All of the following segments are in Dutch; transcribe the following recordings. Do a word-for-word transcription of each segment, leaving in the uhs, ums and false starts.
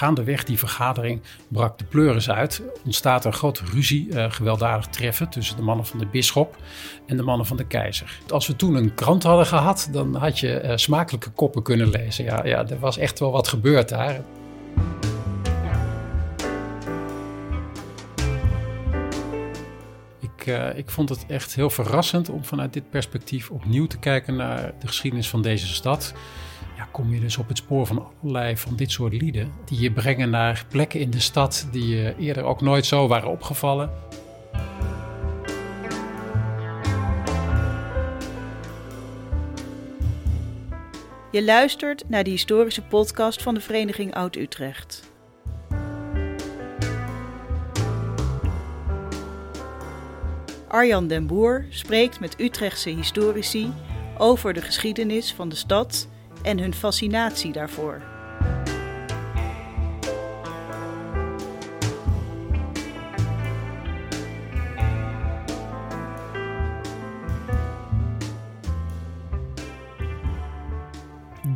gaandeweg die vergadering brak de pleuris uit. Ontstaat een grote ruzie, uh, gewelddadig treffen tussen de mannen van de bisschop en de mannen van de keizer. Als we toen een krant hadden gehad, dan had je uh, smakelijke koppen kunnen lezen. Ja, ja, er was echt wel wat gebeurd daar. Ik, uh, ik vond het echt heel verrassend om vanuit dit perspectief opnieuw te kijken naar de geschiedenis van deze stad. Ja, kom je dus op het spoor van allerlei van dit soort lieden die je brengen naar plekken in de stad die je eerder ook nooit zo waren opgevallen. Je luistert naar de historische podcast van de Vereniging Oud-Utrecht. Arjan Den Boer spreekt met Utrechtse historici over de geschiedenis van de stad en hun fascinatie daarvoor.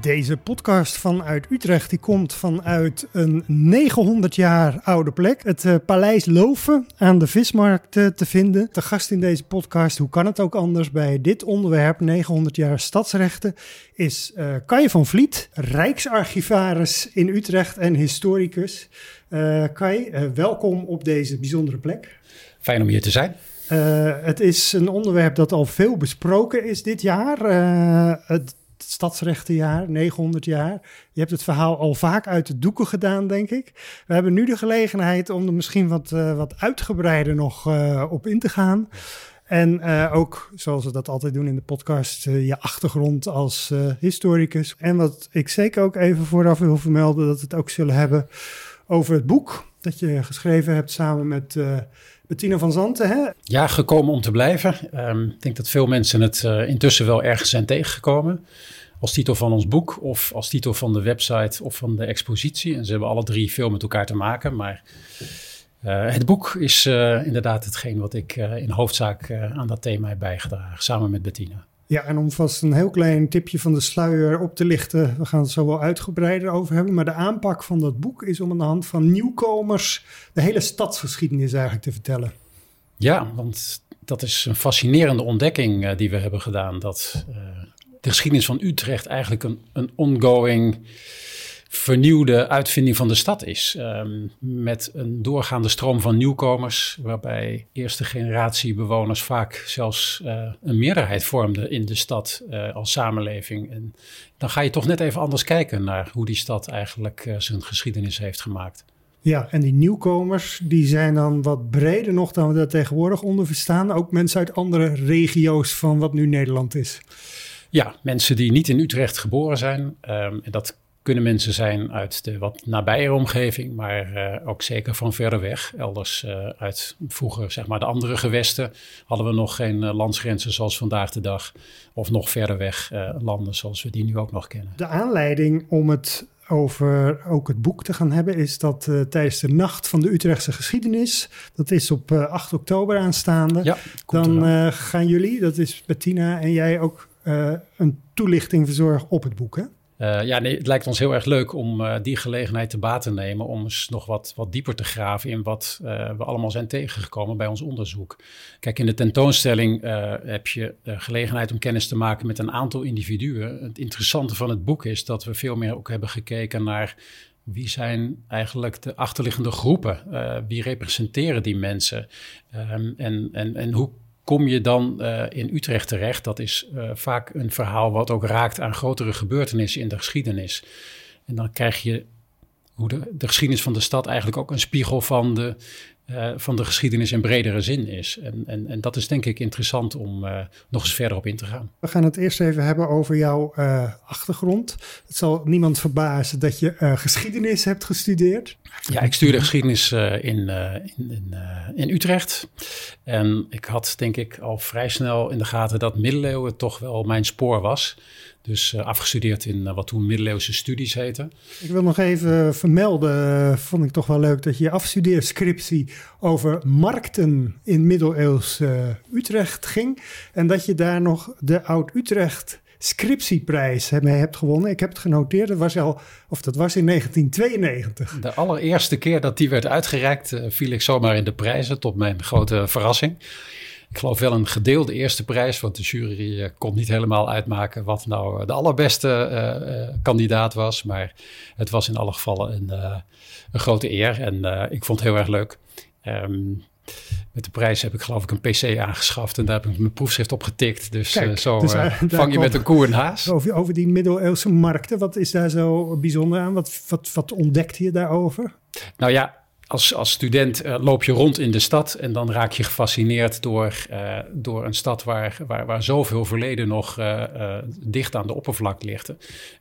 Deze podcast vanuit Utrecht die komt vanuit een negenhonderd jaar oude plek. Het uh, Paleis Lofen aan de Vismarkt uh, te vinden. Te gast in deze podcast, hoe kan het ook anders, bij dit onderwerp negenhonderd jaar stadsrechten, is uh, Kai van Vliet, Rijksarchivaris in Utrecht en historicus. Uh, Kai, uh, welkom op deze bijzondere plek. Fijn om hier te zijn. Uh, het is een onderwerp dat al veel besproken is dit jaar. Uh, het Stadsrechtenjaar, negenhonderd jaar. Je hebt het verhaal al vaak uit de doeken gedaan, denk ik. We hebben nu de gelegenheid om er misschien wat, uh, wat uitgebreider nog uh, op in te gaan. En uh, ook, zoals we dat altijd doen in de podcast, uh, je achtergrond als uh, historicus. En wat ik zeker ook even vooraf wil vermelden, dat we het ook zullen hebben over het boek dat je geschreven hebt samen met Uh, Bettina van Santen, hè? Ja, gekomen om te blijven. Um, ik denk dat veel mensen het uh, intussen wel ergens zijn tegengekomen. Als titel van ons boek of als titel van de website of van de expositie. En ze hebben alle drie veel met elkaar te maken. Maar uh, het boek is uh, inderdaad hetgeen wat ik uh, in hoofdzaak uh, aan dat thema heb bijgedragen. Samen met Bettina. Ja, en om vast een heel klein tipje van de sluier op te lichten. We gaan het zo wel uitgebreider over hebben. Maar de aanpak van dat boek is om aan de hand van nieuwkomers de hele stadsgeschiedenis eigenlijk te vertellen. Ja, want dat is een fascinerende ontdekking uh, die we hebben gedaan. Dat uh, de geschiedenis van Utrecht eigenlijk een, een ongoing vernieuwde uitvinding van de stad is. Um, met een doorgaande stroom van nieuwkomers, waarbij eerste generatie bewoners vaak zelfs uh, een meerderheid vormden in de stad uh, als samenleving. En dan ga je toch net even anders kijken naar hoe die stad eigenlijk uh, zijn geschiedenis heeft gemaakt. Ja, en die nieuwkomers die zijn dan wat breder nog dan we daar tegenwoordig onder verstaan. Ook mensen uit andere regio's van wat nu Nederland is. Ja, mensen die niet in Utrecht geboren zijn. Um, en dat kunnen mensen zijn uit de wat nabijere omgeving, maar uh, ook zeker van verder weg. Elders uh, uit vroeger, zeg maar, de andere gewesten hadden we nog geen uh, landsgrenzen zoals vandaag de dag. Of nog verder weg uh, landen zoals we die nu ook nog kennen. De aanleiding om het over ook het boek te gaan hebben is dat uh, tijdens de Nacht van de Utrechtse Geschiedenis, dat is op uh, acht oktober aanstaande, ja, dan uh, gaan jullie, dat is Bettina en jij, ook uh, een toelichting verzorgen op het boek, hè? Uh, ja, nee, het lijkt ons heel erg leuk om uh, die gelegenheid te baat te nemen, om eens nog wat, wat dieper te graven in wat uh, we allemaal zijn tegengekomen bij ons onderzoek. Kijk, in de tentoonstelling uh, heb je uh, gelegenheid om kennis te maken met een aantal individuen. Het interessante van het boek is dat we veel meer ook hebben gekeken naar wie zijn eigenlijk de achterliggende groepen? Uh, wie representeren die mensen? Um, en, en, en hoe kom je dan uh, in Utrecht terecht? Dat is uh, vaak een verhaal wat ook raakt aan grotere gebeurtenissen in de geschiedenis. En dan krijg je hoe de, de geschiedenis van de stad eigenlijk ook een spiegel van de, uh, van de geschiedenis in bredere zin is. En, en, en dat is denk ik interessant om uh, nog eens verder op in te gaan. We gaan het eerst even hebben over jouw uh, achtergrond. Het zal niemand verbazen dat je uh, geschiedenis hebt gestudeerd. Ja, ik stuurde geschiedenis uh, in, uh, in, in, uh, in Utrecht. En ik had denk ik al vrij snel in de gaten dat middeleeuwen toch wel mijn spoor was. Dus uh, afgestudeerd in uh, wat toen middeleeuwse studies heette. Ik wil nog even vermelden, uh, vond ik toch wel leuk, dat je afstudeerscriptie over markten in middeleeuws uh, Utrecht ging. En dat je daar nog de Oud-Utrecht scriptieprijs mee hebt gewonnen. Ik heb het genoteerd, dat was, al, of dat was in negentien tweeënnegentig. De allereerste keer dat die werd uitgereikt uh, viel ik zomaar in de prijzen, tot mijn grote verrassing. Ik geloof wel een gedeelde eerste prijs, want de jury uh, kon niet helemaal uitmaken wat nou de allerbeste uh, uh, kandidaat was. Maar het was in alle gevallen een, uh, een grote eer en uh, ik vond het heel erg leuk. Um, Met de prijs heb ik geloof ik een P C aangeschaft en daar heb ik mijn proefschrift op getikt. Dus Kijk, uh, zo dus, uh, vang je over, met een koe een haas. Over, over die middeleeuwse markten, wat is daar zo bijzonder aan? Wat, wat, wat ontdekte je daarover? Nou ja, als, als student uh, loop je rond in de stad en dan raak je gefascineerd door, uh, door een stad waar, waar, waar zoveel verleden nog uh, uh, dicht aan de oppervlak ligt.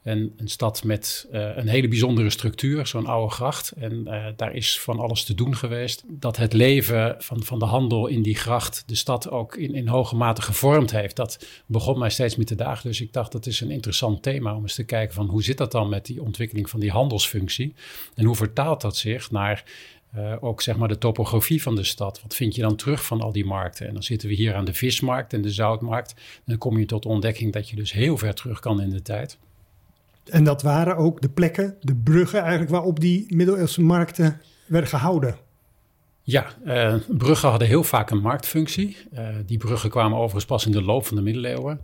En een stad met uh, een hele bijzondere structuur, zo'n oude gracht. En uh, daar is van alles te doen geweest. Dat het leven van, van de handel in die gracht de stad ook in, in hoge mate gevormd heeft. Dat begon mij steeds meer te dagen. Dus ik dacht, dat is een interessant thema om eens te kijken van hoe zit dat dan met die ontwikkeling van die handelsfunctie? En hoe vertaalt dat zich naar... Uh, ook zeg maar de topografie van de stad. Wat vind je dan terug van al die markten? En dan zitten we hier aan de vismarkt en de zoutmarkt. En dan kom je tot de ontdekking dat je dus heel ver terug kan in de tijd. En dat waren ook de plekken, de bruggen eigenlijk... waarop die middeleeuwse markten werden gehouden. Ja, uh, bruggen hadden heel vaak een marktfunctie. Uh, die bruggen kwamen overigens pas in de loop van de middeleeuwen...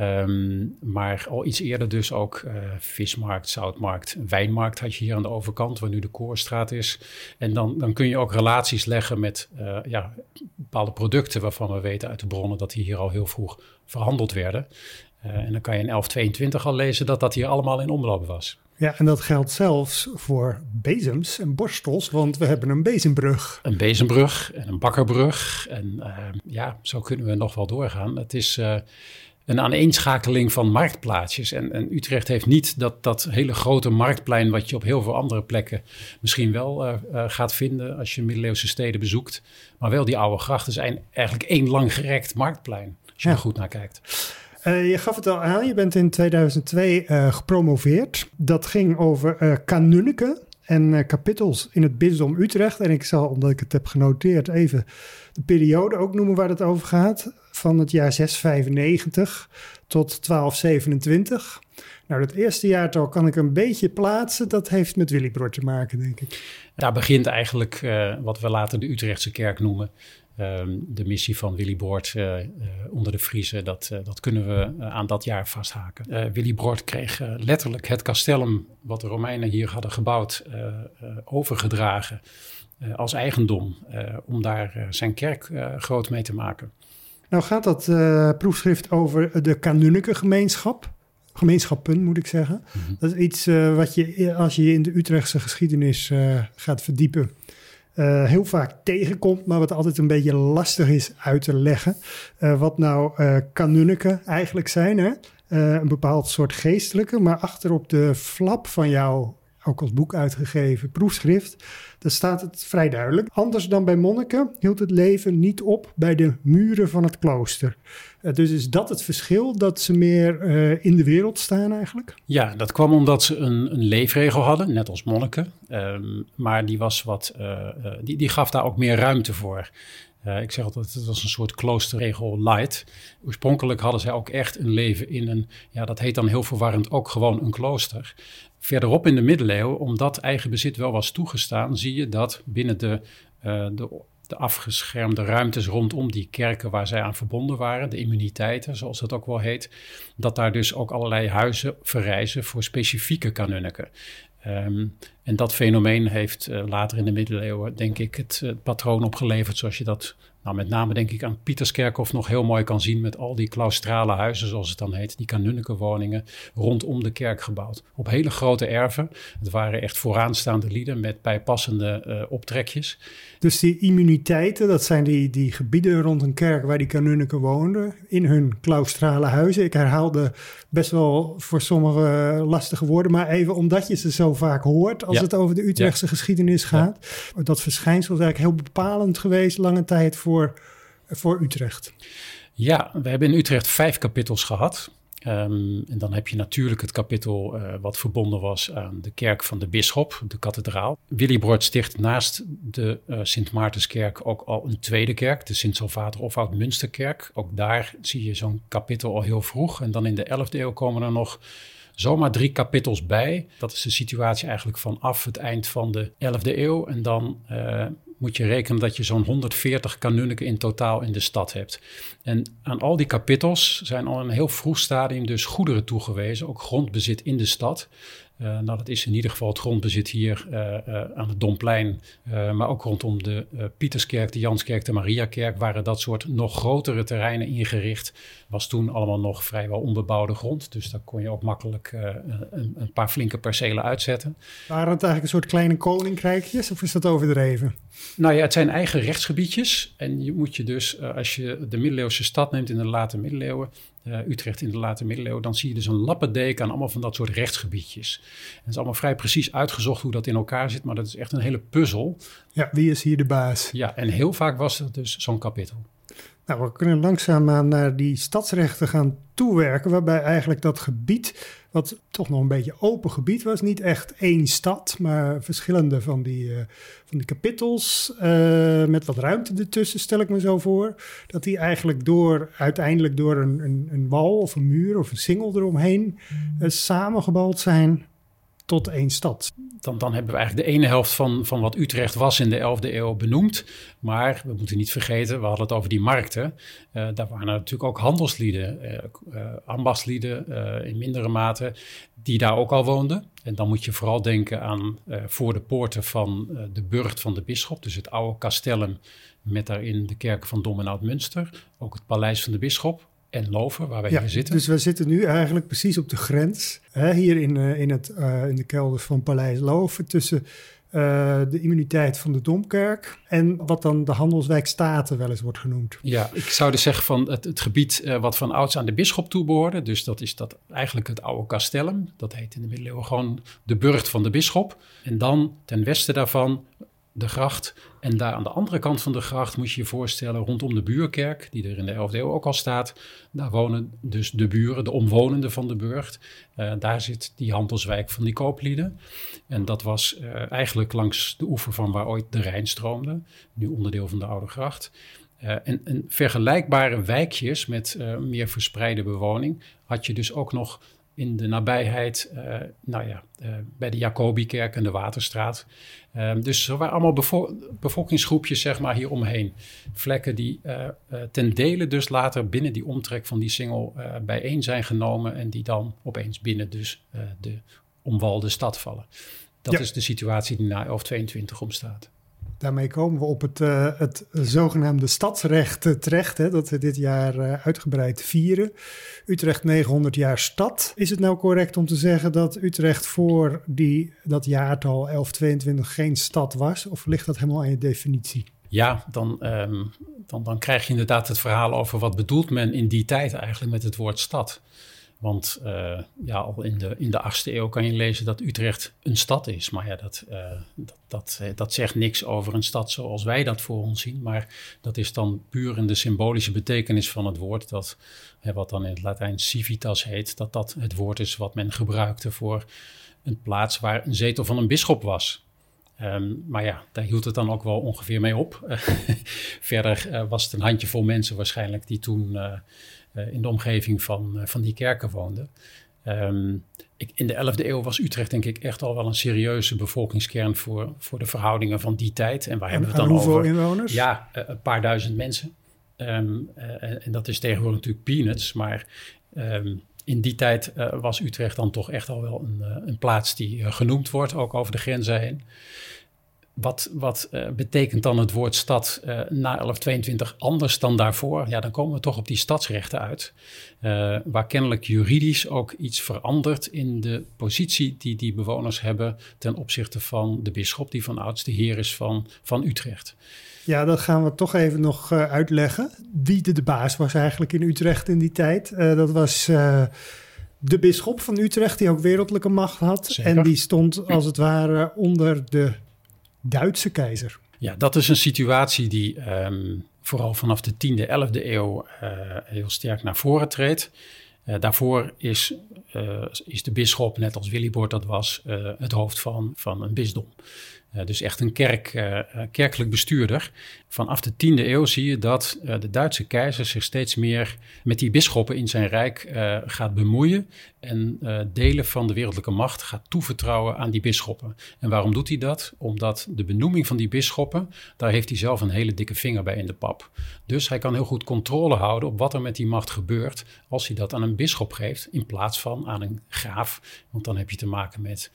Um, maar al iets eerder dus ook uh, vismarkt, zoutmarkt, wijnmarkt had je hier aan de overkant, waar nu de Koorstraat is. En dan, dan kun je ook relaties leggen met uh, ja, bepaalde producten waarvan we weten uit de bronnen dat die hier al heel vroeg verhandeld werden. Uh, en dan kan je in elf tweeëntwintig al lezen dat dat hier allemaal in omloop was. Ja, en dat geldt zelfs voor bezems en borstels, want we hebben een bezembrug. Een bezembrug en een bakkerbrug en uh, ja, zo kunnen we nog wel doorgaan. Het is... Uh, Een aaneenschakeling van marktplaatsjes. En, en Utrecht heeft niet dat, dat hele grote marktplein... wat je op heel veel andere plekken misschien wel uh, uh, gaat vinden... als je middeleeuwse steden bezoekt. Maar wel die oude grachten zijn eigenlijk één langgerekt marktplein. Als je ja. er goed naar kijkt. Uh, je gaf het al aan, je bent in tweeduizend twee uh, gepromoveerd. Dat ging over uh, kanunniken en uh, kapittels in het bisdom Utrecht. En ik zal, omdat ik het heb genoteerd... even de periode ook noemen waar het over gaat... van het jaar zeshonderdvijfennegentig tot twaalfhonderdzevenentwintig. Nou, dat eerste jaartal kan ik een beetje plaatsen. Dat heeft met Willibrord te maken, denk ik. Daar begint eigenlijk uh, wat we later de Utrechtse kerk noemen. Um, de missie van Willibrord uh, uh, onder de Friezen, dat, uh, dat kunnen we uh, aan dat jaar vasthaken. Uh, Willibrord kreeg uh, letterlijk het castellum wat de Romeinen hier hadden gebouwd uh, uh, overgedragen uh, als eigendom. Uh, om daar uh, zijn kerk uh, groot mee te maken. Nou gaat dat uh, proefschrift over de kanunnikengemeenschap. Gemeenschappen, moet ik zeggen. Mm-hmm. Dat is iets uh, wat je, als je in de Utrechtse geschiedenis uh, gaat verdiepen... Uh, heel vaak tegenkomt, maar wat altijd een beetje lastig is uit te leggen. Uh, wat nou uh, kanunniken eigenlijk zijn. Hè? Uh, een bepaald soort geestelijke, maar achter op de flap van jouw... ook als boek uitgegeven, proefschrift, daar staat het vrij duidelijk. Anders dan bij monniken hield het leven niet op bij de muren van het klooster. Uh, dus is dat het verschil, dat ze meer uh, in de wereld staan eigenlijk? Ja, dat kwam omdat ze een, een leefregel hadden, net als monniken. Um, maar die, was wat, uh, die, die gaf daar ook meer ruimte voor. Uh, ik zeg altijd, het was een soort kloosterregel light. Oorspronkelijk hadden zij ook echt een leven in een... ja, dat heet dan heel verwarrend ook gewoon een klooster. Verderop in de middeleeuwen, omdat eigen bezit wel was toegestaan... zie je dat binnen de, uh, de, de afgeschermde ruimtes rondom die kerken... waar zij aan verbonden waren, de immuniteiten, zoals dat ook wel heet... dat daar dus ook allerlei huizen verrijzen voor specifieke kanunniken... Um, en dat fenomeen heeft uh, later in de middeleeuwen, denk ik, het uh, patroon opgeleverd... zoals je dat nou, met name, denk ik, aan Pieterskerkhof nog heel mooi kan zien... met al die claustrale huizen, zoals het dan heet, die kanunnikenwoningen... rondom de kerk gebouwd, op hele grote erven. Het waren echt vooraanstaande lieden met bijpassende uh, optrekjes. Dus die immuniteiten, dat zijn die, die gebieden rond een kerk... waar die kanunniken woonden, in hun claustrale huizen. Ik herhaalde best wel voor sommige uh, lastige woorden... maar even omdat je ze zo vaak hoort als ja. het over de Utrechtse ja. geschiedenis gaat. Ja. Dat verschijnsel is eigenlijk heel bepalend geweest lange tijd voor, voor Utrecht. Ja, we hebben in Utrecht vijf kapittels gehad. Um, en dan heb je natuurlijk het kapitel uh, wat verbonden was aan de kerk van de bisschop, de kathedraal. Willibrord sticht naast de uh, Sint-Maartenskerk ook al een tweede kerk, de Sint-Salvator of Oud Munsterkerk. Ook daar zie je zo'n kapitel al heel vroeg. En dan in de elfde eeuw komen er nog zomaar drie kapittels bij. Dat is de situatie eigenlijk vanaf het eind van de elfde eeuw. En dan uh, moet je rekenen dat je zo'n honderdveertig kanunniken in totaal in de stad hebt. En aan al die kapittels zijn al in een heel vroeg stadium dus goederen toegewezen, ook grondbezit in de stad. Uh, nou, dat is in ieder geval het grondbezit hier uh, uh, aan het Domplein, uh, maar ook rondom de uh, Pieterskerk, de Janskerk, de Mariakerk, waren dat soort nog grotere terreinen ingericht. Was toen allemaal nog vrijwel onbebouwde grond, dus daar kon je ook makkelijk uh, een, een paar flinke percelen uitzetten. Waren het eigenlijk een soort kleine koninkrijkjes of is dat overdreven? Nou ja, het zijn eigen rechtsgebiedjes en je moet je dus, uh, als je de middeleeuwse stad neemt in de late middeleeuwen, Uh, Utrecht in de late middeleeuwen, dan zie je dus een lappendeken aan allemaal van dat soort rechtsgebiedjes. En het is allemaal vrij precies uitgezocht hoe dat in elkaar zit, maar dat is echt een hele puzzel. Ja, wie is hier de baas? Ja, en heel vaak was dat dus zo'n kapitel. Nou, we kunnen langzaamaan naar die stadsrechten gaan toewerken, waarbij eigenlijk dat gebied, wat toch nog een beetje open gebied was, niet echt één stad, maar verschillende van die, uh, van die kapittels, uh, met wat ruimte ertussen, stel ik me zo voor, dat die eigenlijk door, uiteindelijk door een, een, een wal of een muur of een singel eromheen uh, samengebald zijn tot één stad. Dan, dan hebben we eigenlijk de ene helft van, van wat Utrecht was in de elfde eeuw benoemd. Maar we moeten niet vergeten, we hadden het over die markten. Uh, daar waren natuurlijk ook handelslieden, uh, uh, ambachtslieden uh, in mindere mate, die daar ook al woonden. En dan moet je vooral denken aan uh, voor de poorten van uh, de burcht van de bisschop, dus het oude castellum met daarin de kerken van Dom en Oud-Munster. Ook het paleis van de bisschop. En Lofen, waar wij ja, hier zitten. Dus we zitten nu eigenlijk precies op de grens. Hè, hier in, in, het, uh, in de kelders van Paleis Lofen. Tussen uh, de immuniteit van de Domkerk. En wat dan de handelswijk Staten wel eens wordt genoemd. Ja, ik zou dus zeggen van het, het gebied uh, wat van ouds aan de bisschop toe behoorde. Dus dat is dat, eigenlijk het oude castellum. Dat heet in de middeleeuwen gewoon de burcht van de bisschop. En dan ten westen daarvan de gracht. En daar aan de andere kant van de gracht moet je je voorstellen, rondom de buurkerk, die er in de elfde eeuw ook al staat, daar wonen dus de buren, de omwonenden van de burcht. Uh, daar zit die handelswijk van die kooplieden. En dat was uh, eigenlijk langs de oever van waar ooit de Rijn stroomde, nu onderdeel van de Oude Gracht. Uh, en, en vergelijkbare wijkjes met uh, meer verspreide bewoning had je dus ook nog in de nabijheid, uh, nou ja, uh, bij de Jacobikerk en de Waterstraat. Uh, dus er waren allemaal bevo- bevolkingsgroepjes, zeg maar, hier omheen. Vlekken die uh, uh, ten dele dus later binnen die omtrek van die singel uh, bijeen zijn genomen en die dan opeens binnen dus uh, de omwalde stad vallen. Dat ja. is de situatie die na elfhonderdtweeëntwintig omstaat. Daarmee komen we op het, uh, het zogenaamde stadsrecht terecht, hè, dat we dit jaar uh, uitgebreid vieren. Utrecht negenhonderd jaar stad. Is het nou correct om te zeggen dat Utrecht voor die, dat jaartal elfhonderdtweeëntwintig geen stad was? Of ligt dat helemaal aan je definitie? Ja, dan, um, dan, dan krijg je inderdaad het verhaal over wat bedoelt men in die tijd eigenlijk met het woord stad. Want uh, ja, al in de, in de achtste eeuw kan je lezen dat Utrecht een stad is. Maar ja, dat, uh, dat, dat, dat zegt niks over een stad zoals wij dat voor ons zien. Maar dat is dan puur in de symbolische betekenis van het woord. Dat, hè, wat dan in het Latijn civitas heet, dat dat het woord is wat men gebruikte voor een plaats waar een zetel van een bisschop was. Um, maar ja, daar hield het dan ook wel ongeveer mee op. Verder uh, was het een handjevol mensen waarschijnlijk die toen Uh, Uh, in de omgeving van, uh, van die kerken woonde. Um, ik, in de elfde eeuw was Utrecht denk ik echt al wel een serieuze bevolkingskern voor, voor de verhoudingen van die tijd. En waar en, hebben we het dan hoeveel over? Inwoners? Ja, uh, een paar duizend mensen. Um, uh, en, en dat is tegenwoordig natuurlijk peanuts, maar Um, in die tijd uh, was Utrecht dan toch echt al wel een, uh, een plaats die uh, genoemd wordt, ook over de grenzen heen. Wat, wat uh, betekent dan het woord stad uh, na elfhonderdtweeëntwintig anders dan daarvoor? Ja, dan komen we toch op die stadsrechten uit. Uh, waar kennelijk juridisch ook iets verandert in de positie die die bewoners hebben ten opzichte van de bisschop, die van ouds de heer is van, van Utrecht. Ja, dat gaan we toch even nog uh, uitleggen. Wie de, de baas was eigenlijk in Utrecht in die tijd? Uh, dat was Uh... de bisschop van Utrecht, die ook wereldlijke macht had. Zeker. En die stond als het ware onder de Duitse keizer. Ja, dat is een situatie die um, vooral vanaf de tiende, elfde eeuw uh, heel sterk naar voren treedt. Uh, daarvoor is, uh, is de bisschop, net als Willibrord dat was, uh, het hoofd van, van een bisdom. Uh, dus echt een kerk, uh, kerkelijk bestuurder. Vanaf de tiende eeuw zie je dat uh, de Duitse keizer zich steeds meer met die bisschoppen in zijn rijk uh, gaat bemoeien. En uh, delen van de wereldlijke macht gaat toevertrouwen aan die bisschoppen. En waarom doet hij dat? Omdat de benoeming van die bisschoppen, daar heeft hij zelf een hele dikke vinger bij in de pap. Dus hij kan heel goed controle houden op wat er met die macht gebeurt als hij dat aan een bisschop geeft in plaats van aan een graaf. Want dan heb je te maken met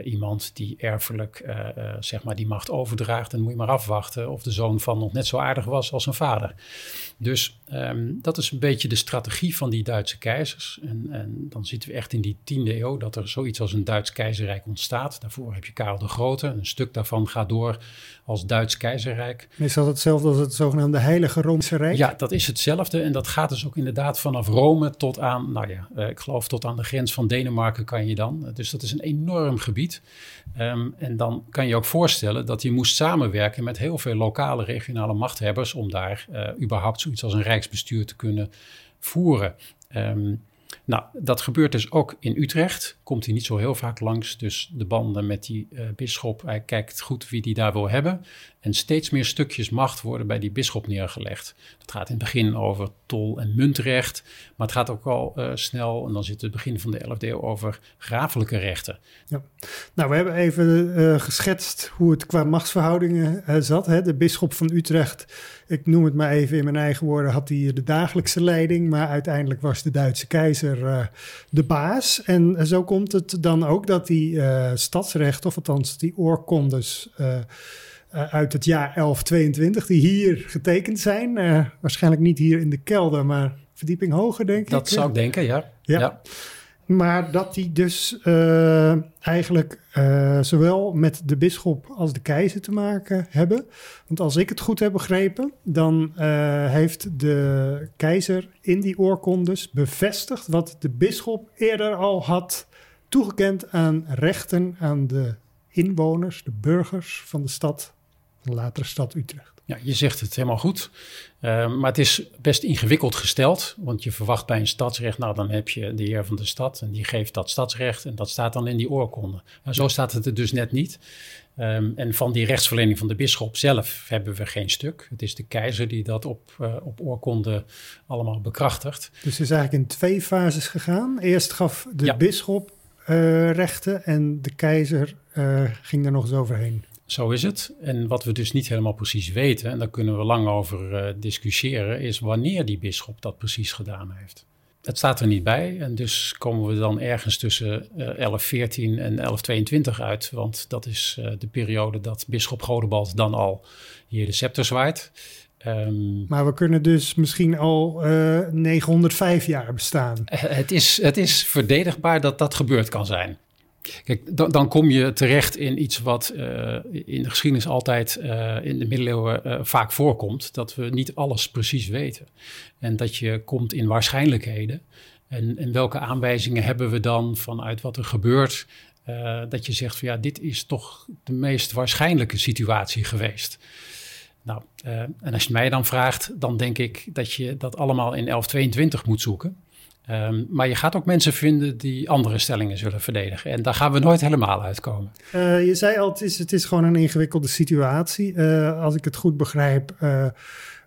uh, iemand die erfelijk uh, uh, zeg maar die macht overdraagt en moet je maar afwachten of de zoon van nog net zo aardig was als zijn vader. Dus um, dat is een beetje de strategie van die Duitse keizers. En, en dan zitten we echt in die tiende eeuw dat er zoiets als een Duits keizerrijk ontstaat. Daarvoor heb je Karel de Grote. Een stuk daarvan gaat door als Duits keizerrijk. Is dat hetzelfde als het zogenaamde Heilige Roomse Rijk? Ja, dat is hetzelfde. En dat gaat dus ook inderdaad vanaf Rome tot aan, nou ja, uh, ik geloof tot aan de grens van Denemarken kan je dan. Dus dat is een enorm gebied. Um, en dan kan je ook voorstellen dat je moest samenwerken met heel veel lokale, regionale machthebbers om daar uh, überhaupt zoiets als een rijksbestuur te kunnen voeren. Um, nou, dat gebeurt dus ook in Utrecht. Komt hij niet zo heel vaak langs, dus de banden met die uh, bisschop, hij kijkt goed wie die daar wil hebben. En steeds meer stukjes macht worden bij die bisschop neergelegd. Dat gaat in het begin over tol- en muntrecht, maar het gaat ook al uh, snel, en dan zit het begin van de elfde eeuw over grafelijke rechten. Ja. Nou, we hebben even uh, geschetst hoe het qua machtsverhoudingen uh, zat. Hè? De bisschop van Utrecht, ik noem het maar even in mijn eigen woorden, had hij de dagelijkse leiding, maar uiteindelijk was de Duitse keizer uh, de baas. En uh, zo komt het dan ook dat die uh, stadsrecht, of althans die oorkondes Uh, Uh, uit het jaar elf tweeëntwintig, die hier getekend zijn. Uh, waarschijnlijk niet hier in de kelder, maar verdieping hoger, denk dat ik. Dat zou ik denken, ja. ja. ja. Maar dat die dus uh, eigenlijk uh, zowel met de bisschop als de keizer te maken hebben. Want als ik het goed heb begrepen, dan uh, heeft de keizer in die oorkondes bevestigd wat de bisschop eerder al had toegekend aan rechten aan de inwoners, de burgers van de stad, de latere stad Utrecht. Ja, je zegt het helemaal goed. Uh, maar het is best ingewikkeld gesteld, want je verwacht bij een stadsrecht, nou dan heb je de heer van de stad en die geeft dat stadsrecht en dat staat dan in die oorkonde. Nou, zo staat het er dus net niet. Um, en van die rechtsverlening van de bisschop zelf hebben we geen stuk. Het is de keizer die dat op, uh, op oorkonde allemaal bekrachtigt. Dus het is eigenlijk in twee fases gegaan. Eerst gaf de ja. bisschop Uh, rechten en de keizer uh, ging daar nog eens overheen. Zo is het. En wat we dus niet helemaal precies weten, en daar kunnen we lang over uh, discussiëren, is wanneer die bisschop dat precies gedaan heeft. Het staat er niet bij en dus komen we dan ergens tussen uh, elf veertien en elf tweeëntwintig uit, want dat is uh, de periode dat bisschop Godebald dan al hier de scepter zwaait. Um, maar we kunnen dus misschien al uh, negenhonderdvijf jaar bestaan. Het is, het is verdedigbaar dat dat gebeurd kan zijn. Kijk, dan, dan kom je terecht in iets wat uh, in de geschiedenis altijd uh, in de middeleeuwen uh, vaak voorkomt. Dat we niet alles precies weten. En dat je komt in waarschijnlijkheden. En, en welke aanwijzingen hebben we dan vanuit wat er gebeurt? Uh, dat je zegt van ja, dit is toch de meest waarschijnlijke situatie geweest. Nou, uh, en als je mij dan vraagt, dan denk ik dat je dat allemaal in elf tweeëntwintig moet zoeken. Um, maar je gaat ook mensen vinden die andere stellingen zullen verdedigen. En daar gaan we nooit helemaal uitkomen. Uh, je zei al, het is, het is gewoon een ingewikkelde situatie. Uh, als ik het goed begrijp, uh,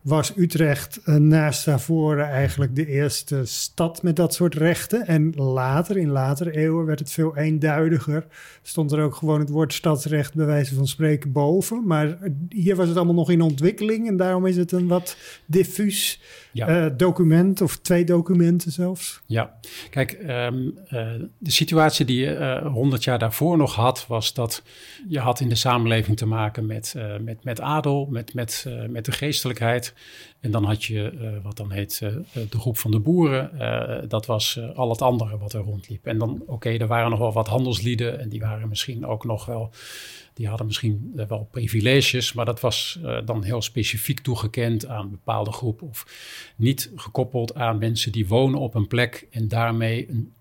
was Utrecht uh, naast Stavoren eigenlijk de eerste stad met dat soort rechten. En later, in latere eeuwen, werd het veel eenduidiger. Stond er ook gewoon het woord stadsrecht bij wijze van spreken boven. Maar hier was het allemaal nog in ontwikkeling. En daarom is het een wat diffuus ja. uh, document, of twee documenten zelfs. Ja, kijk, um, uh, de situatie die je honderd uh, jaar daarvoor nog had, was dat je had in de samenleving te maken met, uh, met, met adel, met, met, uh, met de geestelijkheid. En dan had je uh, wat dan heet uh, de groep van de boeren. Uh, dat was uh, al het andere wat er rondliep. En dan, oké, okay, er waren nog wel wat handelslieden. En die waren misschien ook nog wel, die hadden misschien uh, wel privileges. Maar dat was uh, dan heel specifiek toegekend aan een bepaalde groep. Of niet gekoppeld aan mensen die wonen op een plek en daarmee een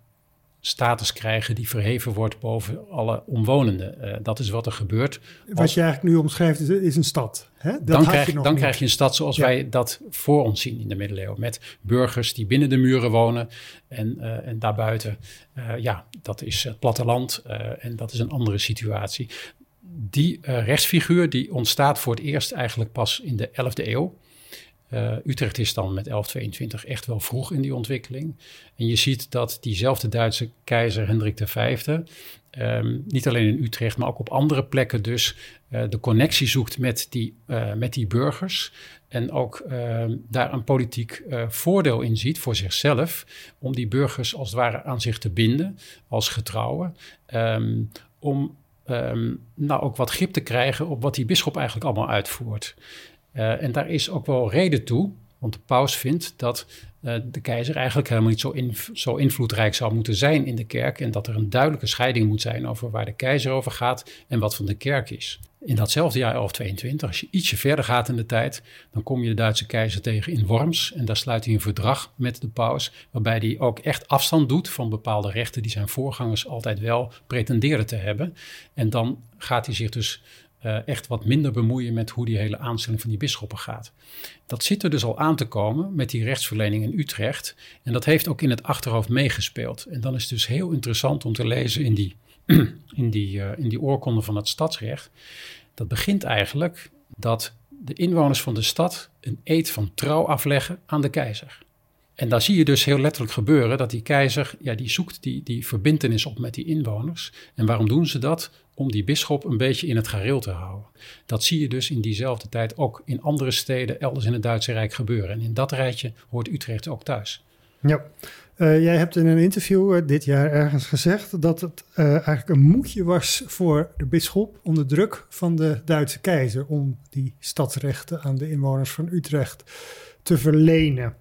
status krijgen die verheven wordt boven alle omwonenden. Uh, dat is wat er gebeurt. Wat Als, je eigenlijk nu omschrijft is, is een stad. Hè? Dat dan krijg je, nog dan niet. krijg je een stad zoals ja. wij dat voor ons zien in de middeleeuwen. Met burgers die binnen de muren wonen en, uh, en daarbuiten. Uh, ja, dat is het platteland uh, en dat is een andere situatie. Die uh, rechtsfiguur die ontstaat voor het eerst eigenlijk pas in de elfde eeuw. Uh, Utrecht is dan met elf tweeëntwintig echt wel vroeg in die ontwikkeling. En je ziet dat diezelfde Duitse keizer Hendrik de Vijfde... Um, niet alleen in Utrecht, maar ook op andere plekken dus... Uh, de connectie zoekt met die, uh, met die burgers... en ook uh, daar een politiek uh, voordeel in ziet voor zichzelf... om die burgers als het ware aan zich te binden als getrouwen... Um, om um, nou ook wat grip te krijgen op wat die bisschop eigenlijk allemaal uitvoert... Uh, en daar is ook wel reden toe, want de paus vindt dat uh, de keizer eigenlijk helemaal niet zo, inv- zo invloedrijk zou moeten zijn in de kerk. En dat er een duidelijke scheiding moet zijn over waar de keizer over gaat en wat van de kerk is. In datzelfde jaar elf tweeëntwintig, als je ietsje verder gaat in de tijd, dan kom je de Duitse keizer tegen in Worms. En daar sluit hij een verdrag met de paus, waarbij hij ook echt afstand doet van bepaalde rechten die zijn voorgangers altijd wel pretendeerden te hebben. En dan gaat hij zich dus... Uh, echt wat minder bemoeien met hoe die hele aanstelling van die bisschoppen gaat. Dat zit er dus al aan te komen met die rechtsverlening in Utrecht. En dat heeft ook in het achterhoofd meegespeeld. En dan is het dus heel interessant om te lezen in die, in die, uh, in die oorkonde van het stadsrecht. Dat begint eigenlijk dat de inwoners van de stad een eed van trouw afleggen aan de keizer. En daar zie je dus heel letterlijk gebeuren dat die keizer, ja, die zoekt die, die verbintenis op met die inwoners. En waarom doen ze dat? Om die bisschop een beetje in het gareel te houden. Dat zie je dus in diezelfde tijd ook in andere steden elders in het Duitse Rijk gebeuren. En in dat rijtje hoort Utrecht ook thuis. Ja, uh, jij hebt in een interview uh, dit jaar ergens gezegd dat het uh, eigenlijk een moedje was voor de bisschop onder druk van de Duitse keizer om die stadsrechten aan de inwoners van Utrecht te verlenen.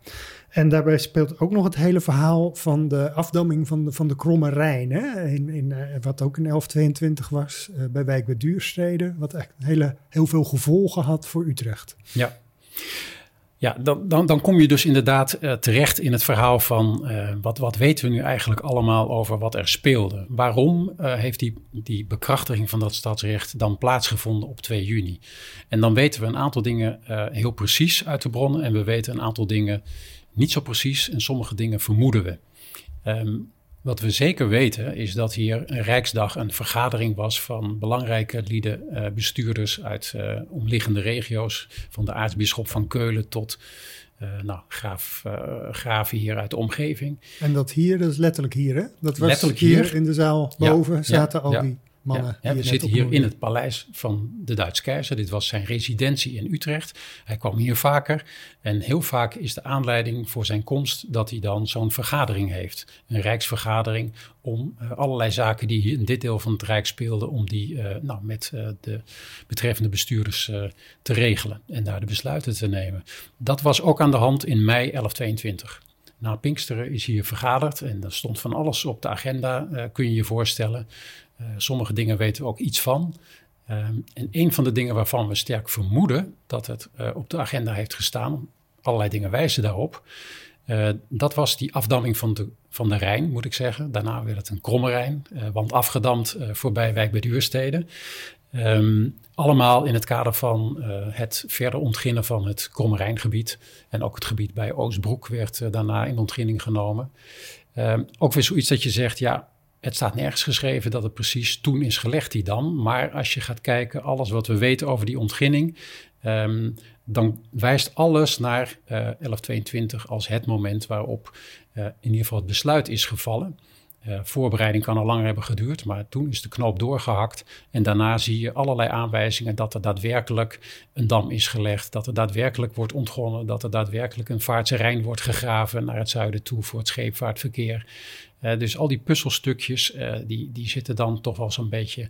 En daarbij speelt ook nog het hele verhaal van de afdamming van de, van de Kromme Rijn. Hè? In, in, wat ook in elf tweeëntwintig was, uh, bij Wijk bij Duurstede. Wat echt hele, heel veel gevolgen had voor Utrecht. Ja, ja dan, dan, dan kom je dus inderdaad uh, terecht in het verhaal van... Uh, wat, wat weten we nu eigenlijk allemaal over wat er speelde? Waarom uh, heeft die, die bekrachtiging van dat stadsrecht dan plaatsgevonden op twee juni? En dan weten we een aantal dingen uh, heel precies uit de bronnen. En we weten een aantal dingen... niet zo precies en sommige dingen vermoeden we. Um, wat we zeker weten is dat hier een Rijksdag een vergadering was van belangrijke lieden, uh, bestuurders uit uh, omliggende regio's. Van de aartsbisschop van Keulen tot uh, nou, graaf, uh, graven hier uit de omgeving. En dat hier, dat is letterlijk hier hè? Dat was letterlijk hier, hier in de zaal boven ja, zaten ja, al ja. die... Ja, ja, we zitten hier in het paleis van de Duitse keizer. Dit was zijn residentie in Utrecht. Hij kwam hier vaker. En heel vaak is de aanleiding voor zijn komst dat hij dan zo'n vergadering heeft. Een rijksvergadering om uh, allerlei zaken die hier in dit deel van het Rijk speelden... om die uh, nou, met uh, de betreffende bestuurders uh, te regelen en daar de besluiten te nemen. Dat was ook aan de hand in mei elf tweeëntwintig. Na Pinksteren is hier vergaderd en er stond van alles op de agenda, uh, kun je je voorstellen... Uh, sommige dingen weten we ook iets van. Uh, en een van de dingen waarvan we sterk vermoeden dat het uh, op de agenda heeft gestaan, allerlei dingen wijzen daarop, uh, dat was die afdamming van de, van de Rijn, moet ik zeggen. Daarna werd het een Kromme Rijn, uh, want afgedamd uh, voorbij Wijk bij Duurstede. Um, allemaal in het kader van uh, het verder ontginnen van het Kromme Rijngebied. En ook het gebied bij Oostbroek werd uh, daarna in ontginning genomen. Uh, ook weer zoiets dat je zegt, ja... Het staat nergens geschreven dat het precies toen is gelegd, die dam. Maar als je gaat kijken, alles wat we weten over die ontginning... Um, dan wijst alles naar uh, elf tweeëntwintig als het moment waarop uh, in ieder geval het besluit is gevallen. Uh, voorbereiding kan al lang hebben geduurd, maar toen is de knoop doorgehakt. En daarna zie je allerlei aanwijzingen dat er daadwerkelijk een dam is gelegd. Dat er daadwerkelijk wordt ontgonnen. Dat er daadwerkelijk een Vaartse Rijn wordt gegraven naar het zuiden toe voor het scheepvaartverkeer. Uh, dus al die puzzelstukjes, uh, die, die zitten dan toch wel zo'n beetje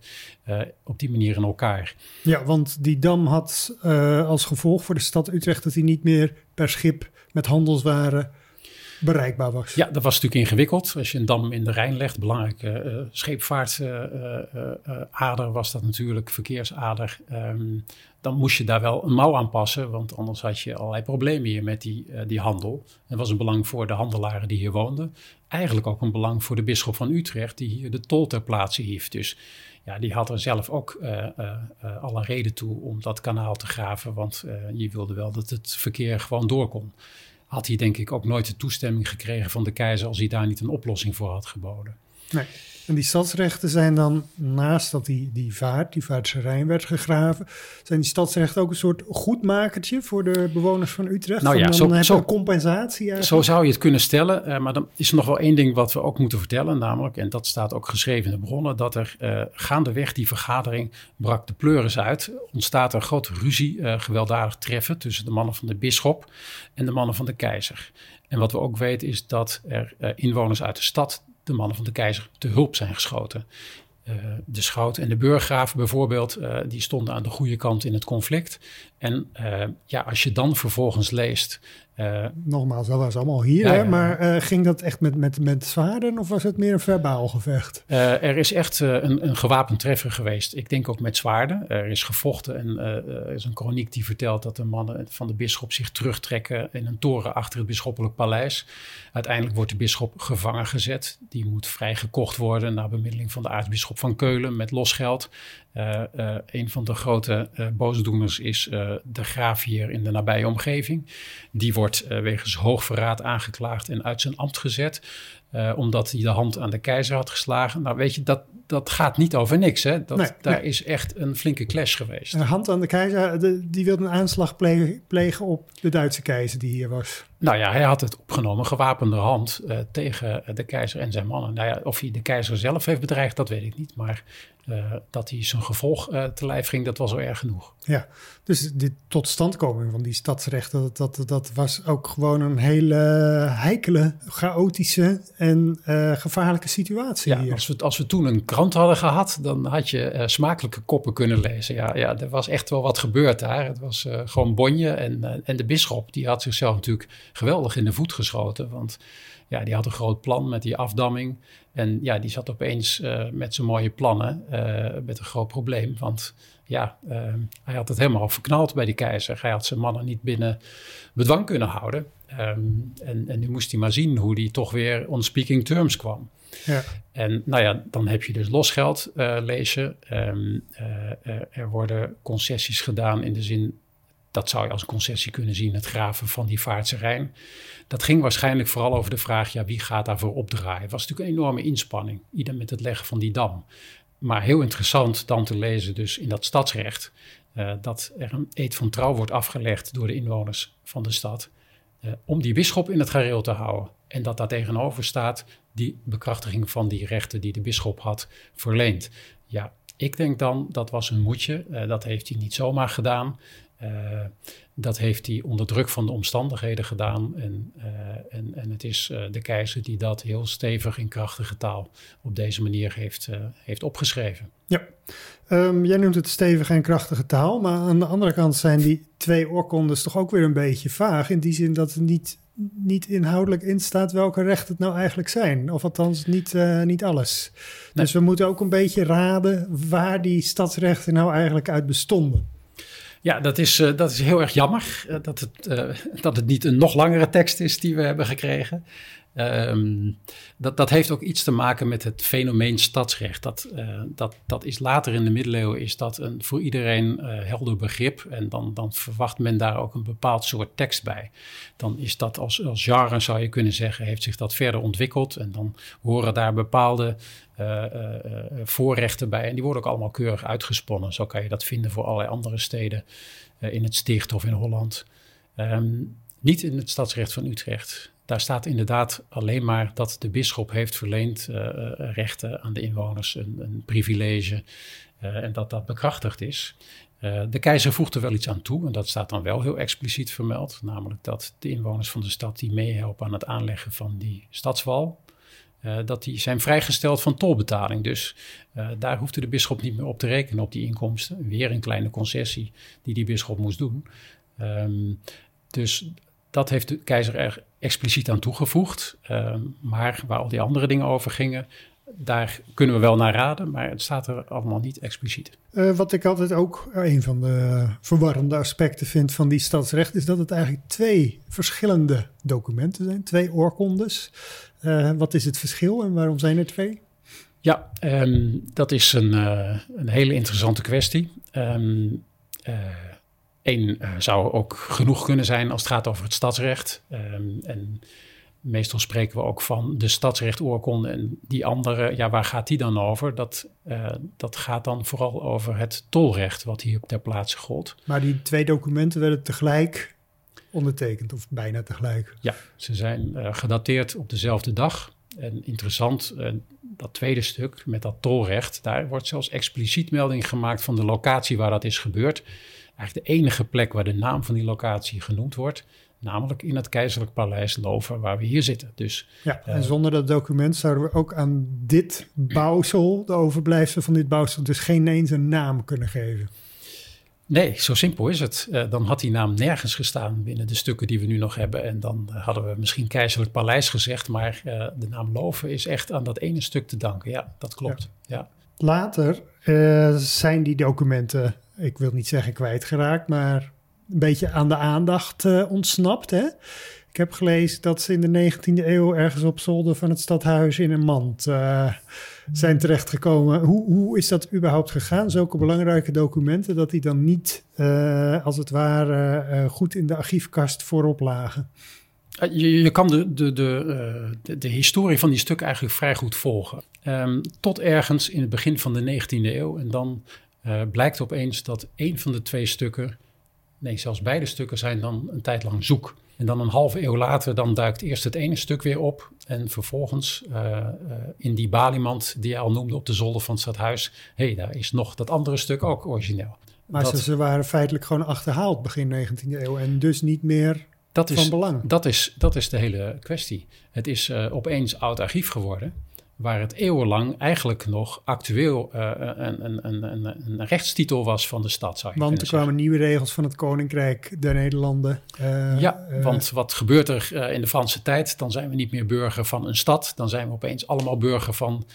uh, op die manier in elkaar. Ja, want die dam had uh, als gevolg voor de stad Utrecht dat hij niet meer per schip met handelswaren bereikbaar was. Ja, dat was natuurlijk ingewikkeld. Als je een dam in de Rijn legt, belangrijke uh, scheepvaartader uh, uh, uh, was dat natuurlijk, verkeersader. Um, dan moest je daar wel een mouw aan passen, want anders had je allerlei problemen hier met die, uh, die handel. En was een belang voor de handelaren die hier woonden. Eigenlijk ook een belang voor de bisschop van Utrecht, die hier de tol ter plaatse hief. Dus ja, die had er zelf ook uh, uh, alle reden toe om dat kanaal te graven, want uh, je wilde wel dat het verkeer gewoon door kon. Had hij denk ik ook nooit de toestemming gekregen van de keizer als hij daar niet een oplossing voor had geboden. Nee. En die stadsrechten zijn dan, naast dat die, die vaart, die Vaartse Rijn werd gegraven, zijn die stadsrechten ook een soort goedmakertje voor de bewoners van Utrecht? Nou ja, dan zo, hebben zo, een compensatie eigenlijk. Zo zou je het kunnen stellen, uh, maar dan is er nog wel één ding wat we ook moeten vertellen, namelijk, en dat staat ook geschreven in de bronnen, dat er uh, gaandeweg die vergadering brak de pleuris uit, ontstaat er grote ruzie, uh, gewelddadig treffen tussen de mannen van de bisschop en de mannen van de keizer. En wat we ook weten is dat er uh, inwoners uit de stad de mannen van de keizer te hulp zijn geschoten. Uh, de schout en de burggraaf bijvoorbeeld, uh, die stonden aan de goede kant in het conflict. En uh, ja, als je dan vervolgens leest... Uh, Nogmaals, dat was allemaal hier, nou ja, hè? maar uh, ging dat echt met, met, met zwaarden of was het meer een verbaal gevecht? Uh, er is echt uh, een, een gewapend treffer geweest. Ik denk ook met zwaarden. Er is gevochten en uh, er is een kroniek die vertelt dat de mannen van de bisschop zich terugtrekken in een toren achter het bisschoppelijk paleis. Uiteindelijk wordt de bisschop gevangen gezet. Die moet vrijgekocht worden na bemiddeling van de aartsbisschop van Keulen met losgeld. Uh, uh, een van de grote uh, boosdoeners is uh, de graaf hier in de nabije omgeving. Die wordt uh, wegens hoogverraad aangeklaagd en uit zijn ambt gezet. Uh, omdat hij de hand aan de keizer had geslagen. Nou weet je, dat, dat gaat niet over niks. Hè? Dat, nee, daar nee. is echt een flinke clash geweest. De hand aan de keizer, de, die wilde een aanslag plegen, plegen op de Duitse keizer die hier was. Nou ja, hij had het opgenomen, gewapende hand uh, tegen de keizer en zijn mannen. Nou ja, of hij de keizer zelf heeft bedreigd, dat weet ik niet. Maar uh, dat hij zijn gevolg uh, te lijf ging, dat was al erg genoeg. Ja, dus de totstandkoming van die stadsrechten, dat, dat, dat was ook gewoon een hele heikele, chaotische en uh, gevaarlijke situatie. Ja, hier. Als, we, als we toen een krant hadden gehad, dan had je uh, smakelijke koppen kunnen lezen. Ja, ja, er was echt wel wat gebeurd daar. Het was uh, gewoon bonje en, uh, en de bisschop, die had zichzelf natuurlijk geweldig in de voet geschoten, want ja, die had een groot plan met die afdamming. En ja, die zat opeens uh, met zijn mooie plannen uh, met een groot probleem. Want ja, uh, hij had het helemaal verknald bij die keizer. Hij had zijn mannen niet binnen bedwang kunnen houden. Um, en, en nu moest hij maar zien hoe hij toch weer on speaking terms kwam. Ja. En nou ja, dan heb je dus losgeld uh, lezen. Um, uh, uh, er worden concessies gedaan in de zin... Dat zou je als concessie kunnen zien, het graven van die Vaartse Rijn. Dat ging waarschijnlijk vooral over de vraag, ja, wie gaat daarvoor opdraaien? Het was natuurlijk een enorme inspanning, ieder met het leggen van die dam. Maar heel interessant dan te lezen dus in dat stadsrecht... Uh, dat er een eed van trouw wordt afgelegd door de inwoners van de stad... Uh, om die bisschop in het gareel te houden. En dat daar tegenover staat die bekrachtiging van die rechten die de bisschop had verleend. Ja, ik denk dan, dat was een moedje, uh, dat heeft hij niet zomaar gedaan... Uh, dat heeft hij onder druk van de omstandigheden gedaan. En, uh, en, en het is uh, de keizer die dat heel stevig in krachtige taal op deze manier heeft, uh, heeft opgeschreven. Ja, um, jij noemt het stevige en krachtige taal. Maar aan de andere kant zijn die twee oorkondes toch ook weer een beetje vaag. In die zin dat er niet, niet inhoudelijk in staat welke rechten het nou eigenlijk zijn. Of althans niet, uh, niet alles. Nee. Dus we moeten ook een beetje raden waar die stadsrechten nou eigenlijk uit bestonden. Ja, dat is, uh, dat is heel erg jammer uh, dat, het, uh, dat het niet een nog langere tekst is die we hebben gekregen. Um, dat, dat heeft ook iets te maken met het fenomeen stadsrecht. Dat, uh, dat, dat is later in de middeleeuwen is dat een, voor iedereen uh, helder begrip. En dan, dan verwacht men daar ook een bepaald soort tekst bij. Dan is dat als, als genre, zou je kunnen zeggen, heeft zich dat verder ontwikkeld. En dan horen daar bepaalde uh, uh, voorrechten bij. En die worden ook allemaal keurig uitgesponnen. Zo kan je dat vinden voor allerlei andere steden uh, in het Sticht of in Holland. Um, niet in het stadsrecht van Utrecht. Daar staat inderdaad alleen maar dat de bisschop heeft verleend uh, rechten aan de inwoners, een, een privilege uh, en dat dat bekrachtigd is. Uh, de keizer voegt er wel iets aan toe en dat staat dan wel heel expliciet vermeld. Namelijk dat de inwoners van de stad die meehelpen aan het aanleggen van die stadswal, uh, dat die zijn vrijgesteld van tolbetaling. Dus uh, daar hoefde de bisschop niet meer op te rekenen op die inkomsten. Weer een kleine concessie die die bisschop moest doen. Um, dus... Dat heeft de keizer er expliciet aan toegevoegd. Uh, maar waar al die andere dingen over gingen, daar kunnen we wel naar raden, maar het staat er allemaal niet expliciet. Uh, wat ik altijd ook een van de verwarrende aspecten vind van die stadsrecht, is dat het eigenlijk twee verschillende documenten zijn, twee oorkondes. Uh, wat is het verschil en waarom zijn er twee? Ja, um, dat is een, uh, een hele interessante kwestie. Um, uh, Eén uh, zou ook genoeg kunnen zijn als het gaat over het stadsrecht. Um, en meestal spreken we ook van de stadsrechtoorkonde. En die andere, ja, waar gaat die dan over? Dat, uh, dat gaat dan vooral over het tolrecht wat hier ter plaatse gold. Maar die twee documenten werden tegelijk ondertekend of bijna tegelijk? Ja, ze zijn uh, gedateerd op dezelfde dag. En interessant, uh, dat tweede stuk met dat tolrecht, daar wordt zelfs expliciet melding gemaakt van de locatie waar dat is gebeurd. Eigenlijk de enige plek waar de naam van die locatie genoemd wordt, namelijk in het keizerlijk paleis Lofen, waar we hier zitten. Dus, ja, en uh, zonder dat document zouden we ook aan dit bouwsel, de overblijfsel van dit bouwsel, dus geen eens een naam kunnen geven. Nee, zo simpel is het. Uh, dan had die naam nergens gestaan binnen de stukken die we nu nog hebben. En dan uh, hadden we misschien keizerlijk paleis gezegd, maar uh, de naam Lofen is echt aan dat ene stuk te danken. Ja, dat klopt. Ja. Ja. Later uh, zijn die documenten, ik wil niet zeggen kwijtgeraakt, maar een beetje aan de aandacht uh, ontsnapt. Hè? Ik heb gelezen dat ze in de negentiende eeuw ergens op zolder van het stadhuis in een mand uh, zijn terechtgekomen. Hoe, hoe is dat überhaupt gegaan? Zulke belangrijke documenten dat die dan niet, uh, als het ware, uh, goed in de archiefkast voorop lagen. Je, je kan de, de, de, de, de historie van die stukken eigenlijk vrij goed volgen. Um, tot ergens in het begin van de negentiende eeuw en dan Uh, blijkt opeens dat één van de twee stukken, nee, zelfs beide stukken zijn dan een tijd lang zoek. En dan een halve eeuw later, dan duikt eerst het ene stuk weer op en vervolgens uh, uh, in die baliemand die je al noemde op de zolder van het stadhuis, hé, hey, daar is nog dat andere stuk ook origineel. Maar dat, ze waren feitelijk gewoon achterhaald begin negentiende eeuw en dus niet meer dat van is, belang. Dat is, dat is de hele kwestie. Het is uh, opeens oud archief geworden, waar het eeuwenlang eigenlijk nog actueel uh, een, een, een, een rechtstitel was van de stad, zou je want er zeggen. Kwamen nieuwe regels van het Koninkrijk der Nederlanden. Uh, ja, uh, want wat gebeurt er uh, in de Franse tijd? Dan zijn we niet meer burger van een stad. Dan zijn we opeens allemaal burger van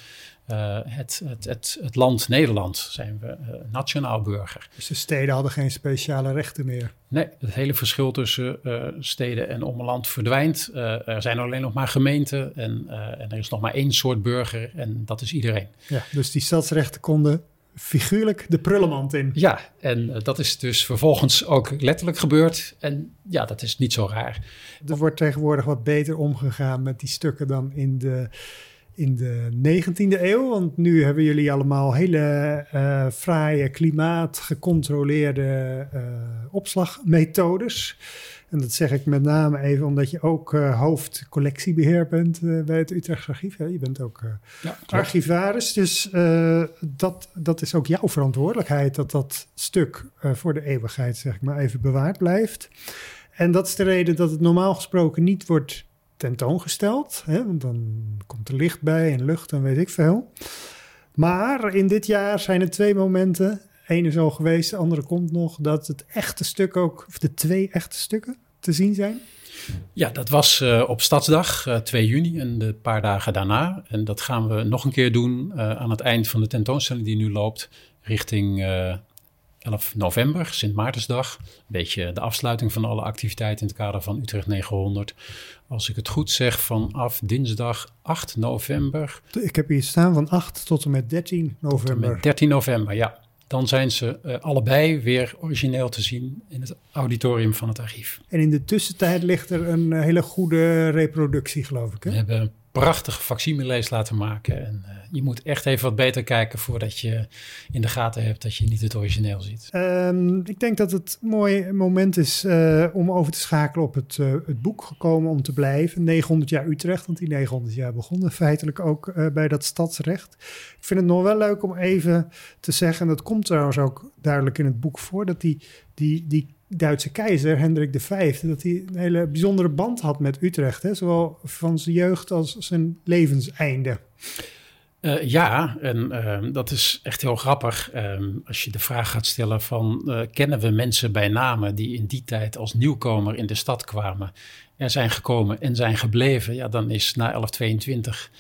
uh, het, het, het, het land Nederland. Zijn we uh, nationaal burger. Dus de steden hadden geen speciale rechten meer? Nee, het hele verschil tussen uh, steden en ommeland verdwijnt. Uh, er zijn alleen nog maar gemeenten en, uh, en er is nog maar één soort burger en dat is iedereen. Ja, dus die stadsrechten konden figuurlijk de prullenmand in. Ja, en uh, dat is dus vervolgens ook letterlijk gebeurd. En ja, dat is niet zo raar. Er wordt tegenwoordig wat beter omgegaan met die stukken dan in de, in de negentiende eeuw. Want nu hebben jullie allemaal hele uh, fraaie, klimaatgecontroleerde uh, opslagmethodes. En dat zeg ik met name even omdat je ook uh, hoofdcollectiebeheer bent uh, bij het Utrechtse Archief. Hè? Je bent ook uh, ja, archivaris, dus uh, dat, dat is ook jouw verantwoordelijkheid dat dat stuk uh, voor de eeuwigheid, zeg ik maar, even bewaard blijft. En dat is de reden dat het normaal gesproken niet wordt tentoongesteld, hè? Want dan komt er licht bij en lucht en weet ik veel. Maar in dit jaar zijn er twee momenten. Eén is al geweest, de andere komt nog, dat het echte stuk ook, of de twee echte stukken te zien zijn? Ja, dat was uh, op Stadsdag, uh, twee juni en de paar dagen daarna. En dat gaan we nog een keer doen uh, aan het eind van de tentoonstelling die nu loopt, richting uh, elf november, Sint-Maartensdag. Een beetje de afsluiting van alle activiteiten in het kader van Utrecht negenhonderd. Als ik het goed zeg, vanaf dinsdag acht november. Ik heb hier staan van acht tot en met dertien november. Tot en met dertien november, ja. Dan zijn ze uh, allebei weer origineel te zien in het auditorium van het archief. En in de tussentijd ligt er een hele goede reproductie, geloof ik, hè? We hebben een prachtige facsimiles laten maken. En, uh, je moet echt even wat beter kijken voordat je in de gaten hebt dat je niet het origineel ziet. Um, ik denk dat het een mooi moment is uh, om over te schakelen op het, uh, het boek Gekomen om te blijven. negenhonderd jaar Utrecht, want die negenhonderd jaar begonnen feitelijk ook uh, bij dat stadsrecht. Ik vind het nog wel leuk om even te zeggen, en dat komt trouwens ook duidelijk in het boek voor, dat die, die, die Duitse keizer, Hendrik de Vijfde, dat hij een hele bijzondere band had met Utrecht, hè? Zowel van zijn jeugd als zijn levenseinde. Uh, ja, en uh, dat is echt heel grappig. Um, als je de vraag gaat stellen van, uh, kennen we mensen bij namen die in die tijd als nieuwkomer in de stad kwamen, er zijn gekomen en zijn gebleven, ja, dan is na elf tweeëntwintig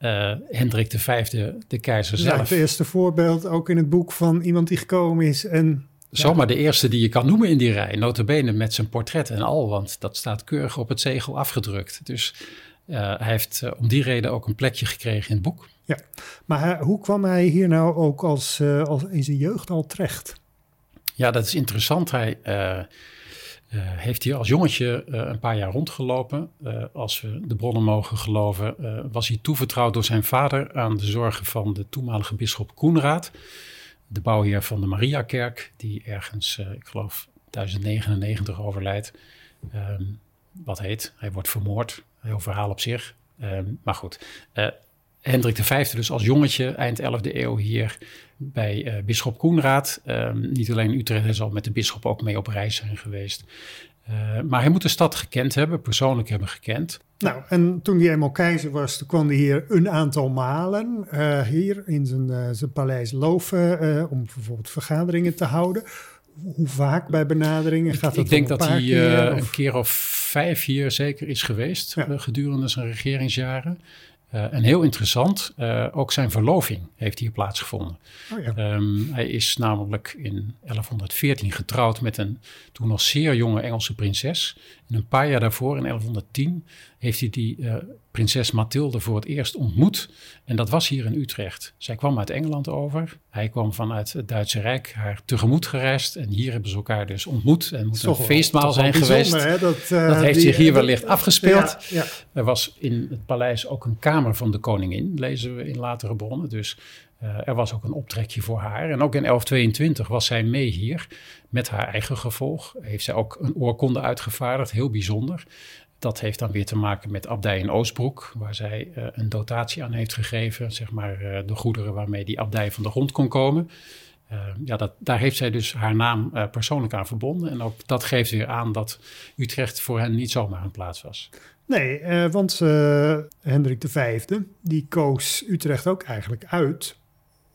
uh, Hendrik de Vijfde de keizer zelf. Ja, het eerste voorbeeld ook in het boek van iemand die gekomen is en... Zomaar de eerste die je kan noemen in die rij, nota bene met zijn portret en al, want dat staat keurig op het zegel afgedrukt. Dus uh, hij heeft uh, om die reden ook een plekje gekregen in het boek. Ja, maar hij, hoe kwam hij hier nou ook als, uh, als in zijn jeugd al terecht? Ja, dat is interessant. Hij uh, uh, heeft hier als jongetje uh, een paar jaar rondgelopen. Uh, als we de bronnen mogen geloven, uh, was hij toevertrouwd door zijn vader aan de zorgen van de toenmalige bisschop Koenraad, de bouwheer van de Mariakerk, die ergens, uh, ik geloof, duizend negenennegentig overlijdt. Um, wat heet, hij wordt vermoord. Heel verhaal op zich. Um, maar goed, uh, Hendrik de Vijfde dus als jongetje, eind elfde eeuw hier bij uh, bisschop Koenraad. Um, niet alleen in Utrecht, hij zal met de bisschop ook mee op reis zijn geweest. Uh, maar hij moet de stad gekend hebben, persoonlijk hebben gekend. Nou, en toen hij eenmaal keizer was, toen kwam hij hier een aantal malen. Uh, hier in zijn, uh, zijn Paleis Lofen, uh, om bijvoorbeeld vergaderingen te houden. Hoe vaak bij benaderingen gaat dat? Ik denk dat hij uh, een keer of vijf hier zeker is geweest, ja. uh, gedurende zijn regeringsjaren. Uh, en heel interessant, uh, ook zijn verloving heeft hier plaatsgevonden. Oh ja. um, hij is namelijk in elfhonderdveertien getrouwd met een toen nog zeer jonge Engelse prinses. En een paar jaar daarvoor, in elfhonderdtien, heeft hij die uh, prinses Mathilde voor het eerst ontmoet. En dat was hier in Utrecht. Zij kwam uit Engeland over. Hij kwam vanuit het Duitse Rijk haar tegemoet gereist. En hier hebben ze elkaar dus ontmoet. En moet toch een feestmaal zijn geweest. Hè? Dat, uh, dat heeft die, zich hier wellicht dat, afgespeeld. Ja, ja. Er was in het paleis ook een kamer van de koningin, lezen we in latere bronnen. Dus uh, er was ook een optrekje voor haar. En ook in elf tweeëntwintig was zij mee hier met haar eigen gevolg. Heeft zij ook een oorkonde uitgevaardigd, heel bijzonder. Dat heeft dan weer te maken met abdij in Oostbroek, waar zij uh, een dotatie aan heeft gegeven, zeg maar uh, de goederen waarmee die abdij van de grond kon komen. Uh, ja, dat, daar heeft zij dus haar naam uh, persoonlijk aan verbonden. En ook dat geeft weer aan dat Utrecht voor hen niet zomaar een plaats was. Nee, uh, want uh, Hendrik de Vijfde, die koos Utrecht ook eigenlijk uit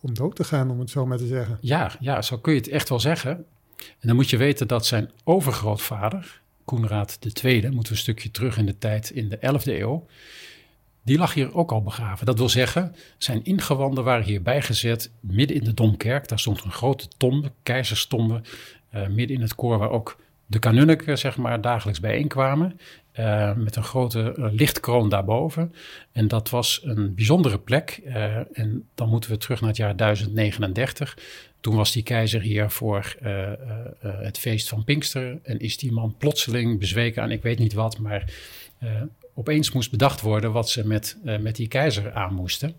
om dood te gaan, om het zo maar te zeggen. Ja, ja, zo kun je het echt wel zeggen. En dan moet je weten dat zijn overgrootvader, Koenraad de Tweede, moeten we een stukje terug in de tijd, in de elfde eeuw. Die lag hier ook al begraven. Dat wil zeggen, zijn ingewanden waren hier bijgezet midden in de Domkerk. Daar stond een grote tombe, keizerstombe, uh, midden in het koor waar ook de kanunniken, zeg maar, dagelijks bijeenkwamen. Uh, met een grote uh, lichtkroon daarboven. En dat was een bijzondere plek. Uh, en dan moeten we terug naar het jaar duizend negenendertig. Toen was die keizer hier voor uh, uh, het feest van Pinksteren. En is die man plotseling bezweken aan ik weet niet wat. Maar uh, opeens moest bedacht worden wat ze met, uh, met die keizer aan moesten.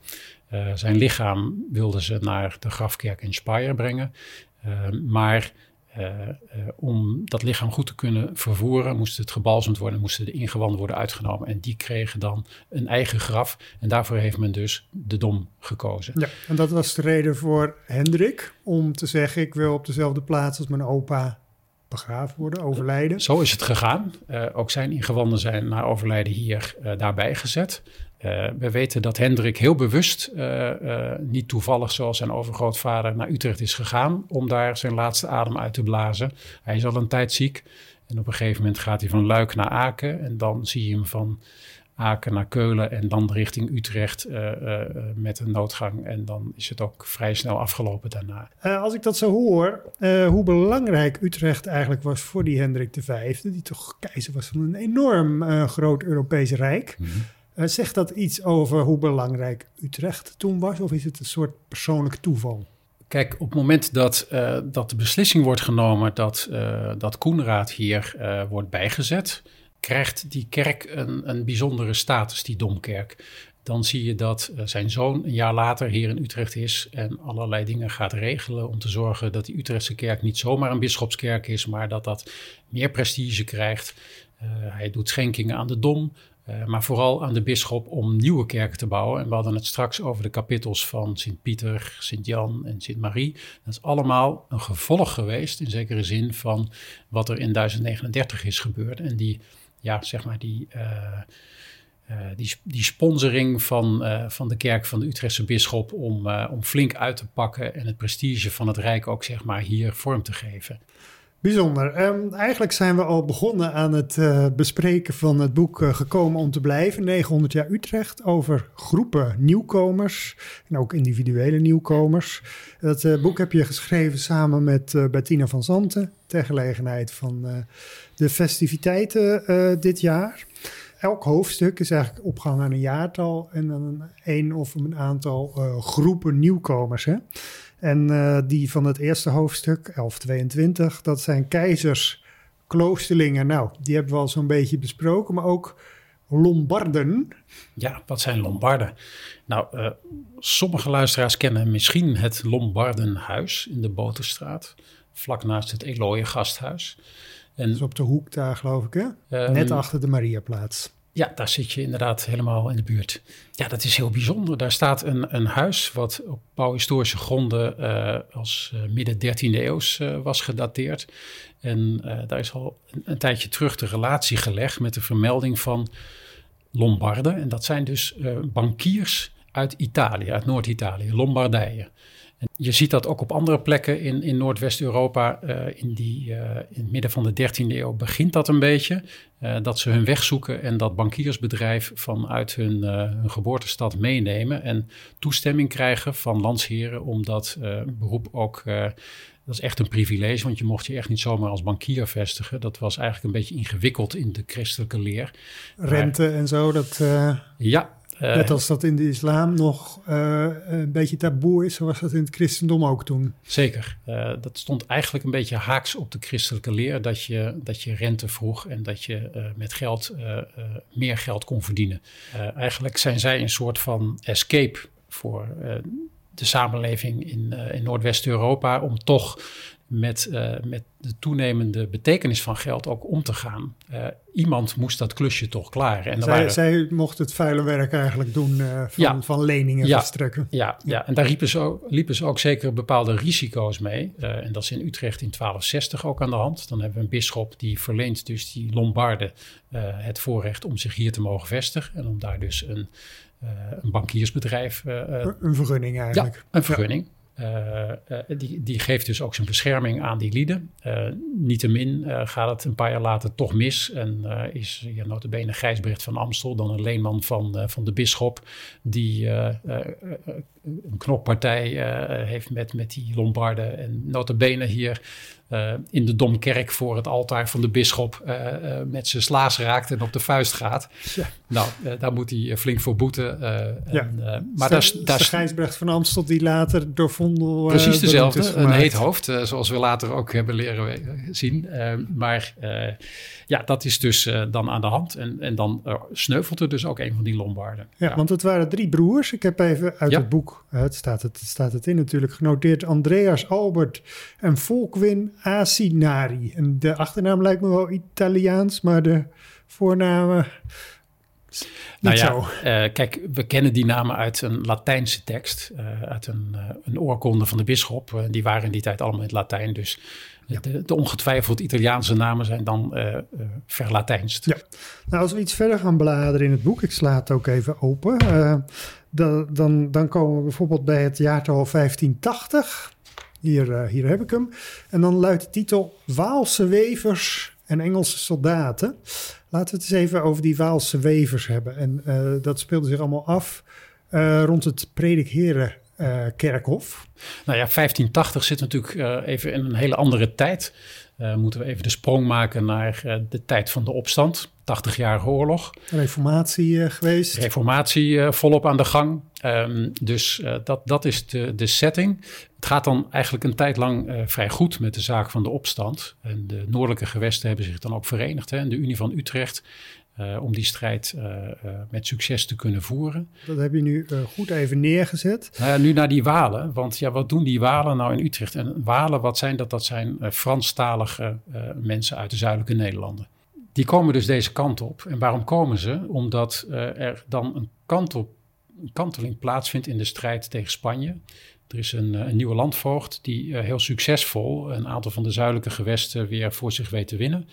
Uh, zijn lichaam wilden ze naar de grafkerk in Speyer brengen. Uh, maar... Uh, uh, om dat lichaam goed te kunnen vervoeren, moest het gebalsemd worden, moesten de ingewanden worden uitgenomen. En die kregen dan een eigen graf. En daarvoor heeft men dus de Dom gekozen. Ja, en dat was de reden voor Hendrik om te zeggen, ik wil op dezelfde plaats als mijn opa begraven worden, overlijden. Uh, zo is het gegaan. Uh, ook zijn ingewanden zijn na overlijden hier uh, daarbij gezet. Uh, we weten dat Hendrik heel bewust, uh, uh, niet toevallig zoals zijn overgrootvader, naar Utrecht is gegaan om daar zijn laatste adem uit te blazen. Hij is al een tijd ziek en op een gegeven moment gaat hij van Luik naar Aken en dan zie je hem van Aken naar Keulen en dan richting Utrecht uh, uh, met een noodgang. En dan is het ook vrij snel afgelopen daarna. Uh, als ik dat zo hoor, uh, hoe belangrijk Utrecht eigenlijk was voor die Hendrik de Vijfde, die toch keizer was van een enorm uh, groot Europees rijk. Mm-hmm. Uh, zegt dat iets over hoe belangrijk Utrecht toen was? Of is het een soort persoonlijk toeval? Kijk, op het moment dat, uh, dat de beslissing wordt genomen dat, uh, dat Koenraad hier uh, wordt bijgezet, krijgt die kerk een, een bijzondere status, die Domkerk. Dan zie je dat uh, zijn zoon een jaar later hier in Utrecht is en allerlei dingen gaat regelen om te zorgen dat die Utrechtse kerk niet zomaar een bisschopskerk is, maar dat dat meer prestige krijgt. Uh, hij doet schenkingen aan de Dom, Uh, maar vooral aan de bisschop om nieuwe kerken te bouwen. En we hadden het straks over de kapittels van Sint-Pieter, Sint-Jan en Sint-Marie. Dat is allemaal een gevolg geweest, in zekere zin, van wat er in duizend negenendertig is gebeurd. En die, ja, zeg maar, die... Uh, Uh, die, die sponsoring van, uh, van de kerk van de Utrechtse bisschop om, uh, om flink uit te pakken en het prestige van het Rijk ook zeg maar hier vorm te geven. Bijzonder. Um, eigenlijk zijn we al begonnen aan het uh, bespreken van het boek uh, Gekomen om te blijven, negenhonderd jaar Utrecht, over groepen nieuwkomers en ook individuele nieuwkomers. Dat uh, boek heb je geschreven samen met uh, Bettina van Santen ter gelegenheid van uh, de festiviteiten uh, dit jaar. Elk hoofdstuk is eigenlijk opgehangen aan een jaartal en dan een, een of een aantal uh, groepen nieuwkomers. Hè? En uh, die van het eerste hoofdstuk, elf tweeëntwintig, dat zijn keizers, kloosterlingen. Nou, die hebben we al zo'n beetje besproken, maar ook Lombarden. Ja, wat zijn Lombarden? Nou, uh, sommige luisteraars kennen misschien het Lombardenhuis in de Boterstraat, vlak naast het Eloie Gasthuis. En, dat is op de hoek daar, geloof ik, hè? Um, Net achter de Mariaplaats. Ja, daar zit je inderdaad helemaal in de buurt. Ja, dat is heel bijzonder. Daar staat een, een huis wat op bouwhistorische gronden uh, als uh, midden dertiende eeuws uh, was gedateerd. En uh, daar is al een, een tijdje terug de relatie gelegd met de vermelding van Lombarden. En dat zijn dus uh, bankiers uit Italië, uit Noord-Italië, Lombardije. En je ziet dat ook op andere plekken in, in Noordwest-Europa. Uh, in, die, uh, in het midden van de dertiende eeuw begint dat een beetje. Uh, dat ze hun weg zoeken en dat bankiersbedrijf vanuit hun, uh, hun geboortestad meenemen. En toestemming krijgen van landsheren om dat uh, beroep ook... Uh, dat is echt een privilege, want je mocht je echt niet zomaar als bankier vestigen. Dat was eigenlijk een beetje ingewikkeld in de christelijke leer. Rente maar, en zo, dat... Uh... Ja. Net als dat in de islam nog uh, een beetje taboe is, zo was dat in het christendom ook toen. Zeker. Uh, dat stond eigenlijk een beetje haaks op de christelijke leer, dat je, dat je rente vroeg en dat je uh, met geld uh, uh, meer geld kon verdienen. Uh, eigenlijk zijn zij een soort van escape voor uh, de samenleving in, uh, in Noordwest-Europa om toch... Met, uh, met de toenemende betekenis van geld ook om te gaan. Uh, iemand moest dat klusje toch klaren. En zij, waren... zij mocht het vuile werk eigenlijk doen uh, van, ja. van leningen ja. verstrekken. Ja, ja. ja, en daar liepen ze ook, liepen ze ook zeker bepaalde risico's mee. Uh, en dat is in Utrecht in twaalfhonderdzestig ook aan de hand. Dan hebben we een bisschop die verleent dus die Lombarden uh, het voorrecht om zich hier te mogen vestigen. En om daar dus een, uh, een bankiersbedrijf... Uh, een vergunning eigenlijk. Ja, een vergunning. Ja. Uh, die, die geeft dus ook zijn bescherming aan die lieden. Uh, Niettemin uh, gaat het een paar jaar later toch mis. En uh, is ja, notabene Gijsbrecht van Amstel, dan een leenman van, uh, van de bisschop, die uh, uh, een knokpartij uh, heeft met, met die Lombarden. En notabene hier uh, in de Domkerk voor het altaar van de bisschop uh, uh, met zijn slaas raakt en op de vuist gaat. Ja. Nou, uh, daar moet hij flink voor boeten. Uh, ja. en, uh, maar daar, daar Gijsbrecht van Amstel die later door vond precies uh, dezelfde, een heet hoofd, uh, zoals we later ook hebben leren we- zien. Uh, maar uh, ja, dat is dus uh, dan aan de hand. En, en dan uh, sneuvelt er dus ook een van die Lombarden. Ja, ja, want het waren drie broers. Ik heb even uit ja. het boek, uh, het, staat het, het staat het in natuurlijk, genoteerd. Andreas, Albert en Volkwin Asinari. En de achternaam lijkt me wel Italiaans, maar de voornamen... Nou ja, uh, kijk, we kennen die namen uit een Latijnse tekst, uh, uit een, uh, een oorkonde van de bisschop. Uh, die waren in die tijd allemaal in het Latijn, dus ja. de, de ongetwijfeld Italiaanse namen zijn dan uh, uh, verlatijnst. Ja. Nou, als we iets verder gaan bladeren in het boek, ik sla het ook even open, uh, dan, dan, dan komen we bijvoorbeeld bij het jaartal vijftien tachtig. Hier, uh, hier heb ik hem. En dan luidt de titel Waalse wevers en Engelse soldaten. Laten we het eens even over die Waalse wevers hebben. En uh, dat speelde zich allemaal af uh, rond het Predikerkerkhof. Uh, nou ja, vijftien tachtig zit natuurlijk uh, even in een hele andere tijd. Uh, moeten we even de sprong maken naar uh, de tijd van de opstand. tachtigjarige oorlog. Reformatie uh, geweest. Reformatie uh, volop aan de gang. Um, dus uh, dat, dat is de, de setting. Het gaat dan eigenlijk een tijd lang uh, vrij goed met de zaak van de opstand. En de noordelijke gewesten hebben zich dan ook verenigd. Hè, en de Unie van Utrecht. Uh, om die strijd uh, uh, met succes te kunnen voeren. Dat heb je nu uh, goed even neergezet. Uh, nu naar die Walen, want ja, wat doen die Walen nou in Utrecht? En Walen, wat zijn dat? Dat zijn uh, Franstalige uh, mensen uit de zuidelijke Nederlanden. Die komen dus deze kant op. En waarom komen ze? Omdat uh, er dan een, kant op, een kanteling plaatsvindt in de strijd tegen Spanje. Er is een, een nieuwe landvoogd die uh, heel succesvol een aantal van de zuidelijke gewesten weer voor zich weet te winnen.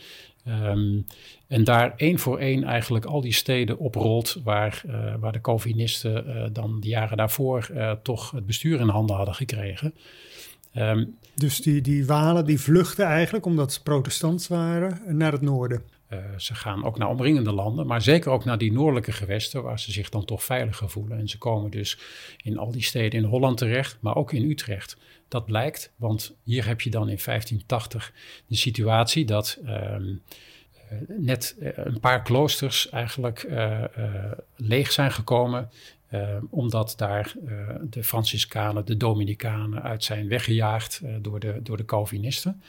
Um, en daar één voor één eigenlijk al die steden oprolt waar, uh, waar de Calvinisten uh, dan de jaren daarvoor uh, toch het bestuur in handen hadden gekregen. Um, dus die, die Walen die vluchten eigenlijk, omdat ze protestants waren, naar het noorden? Uh, ze gaan ook naar omringende landen, maar zeker ook naar die noordelijke gewesten waar ze zich dan toch veiliger voelen. En ze komen dus in al die steden in Holland terecht, maar ook in Utrecht. Dat blijkt, want hier heb je dan in vijftien tachtig de situatie dat uh, net een paar kloosters eigenlijk uh, uh, leeg zijn gekomen. Uh, omdat daar uh, de Franciscanen, de Dominicanen uit zijn weggejaagd uh, door, de, door de Calvinisten.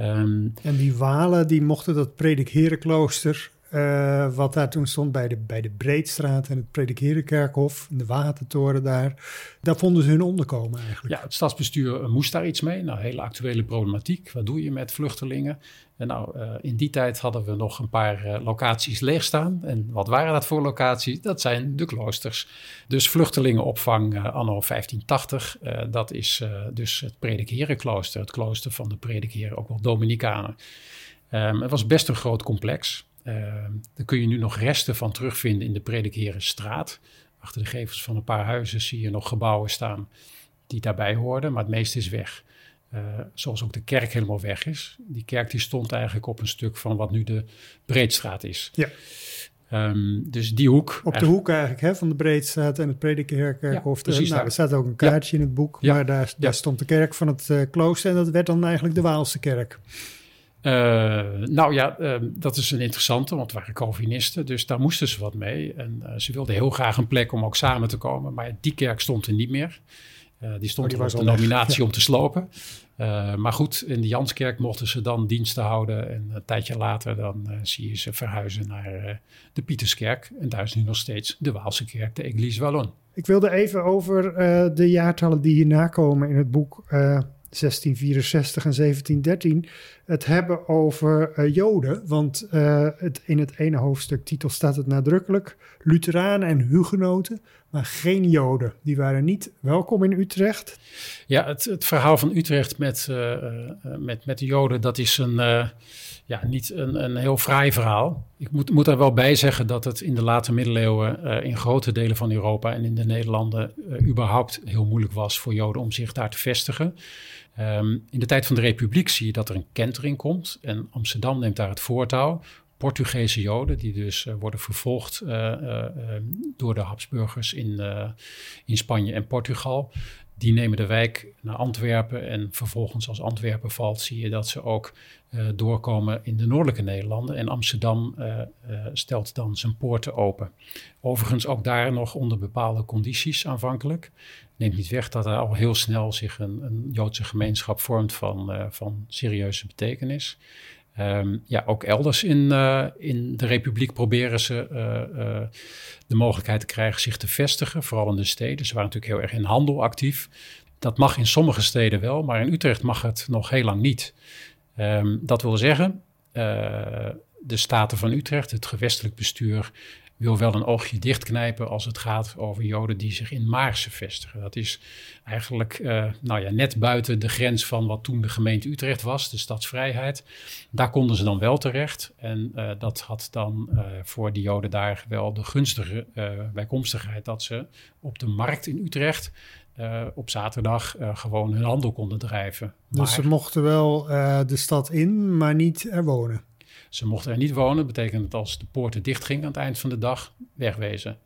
Um, en die Walen die mochten dat Predikherenklooster, uh, wat daar toen stond bij de, bij de Breedstraat en het Predikerkerkhof, en de Watertoren daar, daar vonden ze hun onderkomen eigenlijk. Ja, het stadsbestuur moest daar iets mee. Nou, hele actuele problematiek. Wat doe je met vluchtelingen? En nou, uh, in die tijd hadden we nog een paar uh, locaties leegstaan. En wat waren dat voor locaties? Dat zijn de kloosters. Dus vluchtelingenopvang uh, anno vijftien tachtig, uh, dat is uh, dus het Predikerenklooster. Het klooster van de predikeren, ook wel Dominicanen. Um, het was best een groot complex. Uh, daar kun je nu nog resten van terugvinden in de Predikerenstraat. Achter de gevels van een paar huizen zie je nog gebouwen staan die daarbij hoorden, maar het meeste is weg. Uh, zoals ook de kerk helemaal weg is. Die kerk die stond eigenlijk op een stuk van wat nu de Breedstraat is. Ja. Um, dus die hoek. Op de hoek eigenlijk, hè, van de Breedstraat en het Predikerkerkhof. Ja, precies. Nou, er staat ook een kaartje, ja, in het boek, ja, maar daar, daar ja. stond de kerk van het uh, klooster en dat werd dan eigenlijk de Waalse kerk. Uh, nou ja, uh, dat is een interessante, want het waren Calvinisten, dus daar moesten ze wat mee. En uh, ze wilden heel graag een plek om ook samen te komen, maar die kerk stond er niet meer. Uh, die stond oh, die op de nominatie, ja, om te slopen. Uh, maar goed, in de Janskerk mochten ze dan diensten houden. En een tijdje later dan uh, zie je ze verhuizen naar uh, de Pieterskerk. En daar is nu nog steeds de Waalse kerk, de Église Wallonne. Ik wilde even over uh, de jaartallen die hierna komen in het boek, Uh, zestien vierenzestig en zeventien dertien, het hebben over uh, Joden. Want uh, het, in het ene hoofdstuk titel staat het nadrukkelijk: Lutheranen en Hugenoten, maar geen Joden. Die waren niet welkom in Utrecht. Ja, het, het verhaal van Utrecht met, uh, met, met de Joden, dat is een, uh, ja, niet een, een heel fraai verhaal. Ik moet, moet er wel bij zeggen dat het in de late middeleeuwen uh, in grote delen van Europa en in de Nederlanden uh, überhaupt heel moeilijk was voor Joden om zich daar te vestigen. Um, in de tijd van de Republiek zie je dat er een kentering komt en Amsterdam neemt daar het voortouw. Portugese Joden, die dus uh, worden vervolgd uh, uh, door de Habsburgers in, uh, in Spanje en Portugal. Die nemen de wijk naar Antwerpen en vervolgens, als Antwerpen valt, zie je dat ze ook uh, doorkomen in de noordelijke Nederlanden. En Amsterdam uh, uh, stelt dan zijn poorten open. Overigens ook daar nog onder bepaalde condities aanvankelijk. Neemt niet weg dat er al heel snel zich een, een Joodse gemeenschap vormt van, uh, van serieuze betekenis. Um, ja, ook elders in, uh, in de Republiek proberen ze uh, uh, de mogelijkheid te krijgen zich te vestigen, vooral in de steden. Ze waren natuurlijk heel erg in handel actief. Dat mag in sommige steden wel, maar in Utrecht mag het nog heel lang niet. Um, dat wil zeggen, uh, de Staten van Utrecht, het gewestelijk bestuur, wil wel een oogje dichtknijpen als het gaat over Joden die zich in Maarsen vestigen. Dat is eigenlijk uh, nou ja, net buiten de grens van wat toen de gemeente Utrecht was, de stadsvrijheid. Daar konden ze dan wel terecht. En uh, dat had dan uh, voor die Joden daar wel de gunstige uh, bijkomstigheid dat ze op de markt in Utrecht Uh, op zaterdag uh, gewoon hun handel konden drijven. Maar dus ze mochten wel uh, de stad in, maar niet er wonen? Ze mochten er niet wonen, betekent dat als de poorten dichtgingen aan het eind van de dag, wegwezen.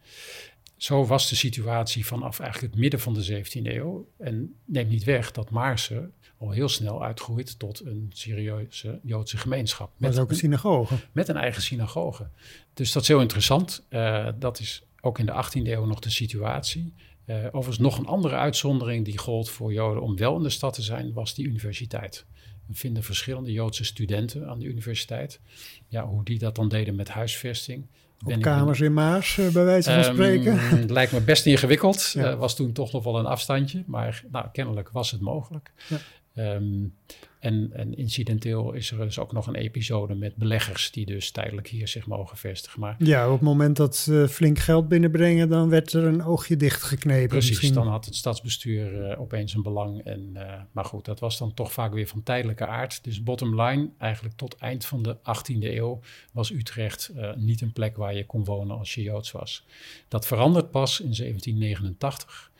Zo was de situatie vanaf eigenlijk het midden van de zeventiende eeuw. En neemt niet weg dat Maarsen al heel snel uitgroeit tot een serieuze Joodse gemeenschap. Met was ook een synagoge. Met een eigen synagoge. Dus dat is heel interessant. Uh, dat is ook in de achttiende eeuw nog de situatie. Uh, overigens nog een andere uitzondering die gold voor Joden om wel in de stad te zijn, was die universiteit. We vinden verschillende Joodse studenten aan de universiteit. Ja, hoe die dat dan deden met huisvesting. Op kamers in Maars, bij wijze van um, spreken. Het lijkt me best ingewikkeld. Ja. Uh, was toen toch nog wel een afstandje, maar nou, kennelijk was het mogelijk. Ja. Um, en, en incidenteel is er dus ook nog een episode met beleggers die dus tijdelijk hier zich mogen vestigen. Maar, ja, op het moment dat ze flink geld binnenbrengen, dan werd er een oogje dichtgeknepen. Precies, misschien. Dan had het stadsbestuur uh, opeens een belang. En, uh, maar goed, dat was dan toch vaak weer van tijdelijke aard. Dus bottom line, eigenlijk tot eind van de achttiende eeuw was Utrecht uh, niet een plek waar je kon wonen als je Joods was. Dat verandert pas in zeventien negenentachtig.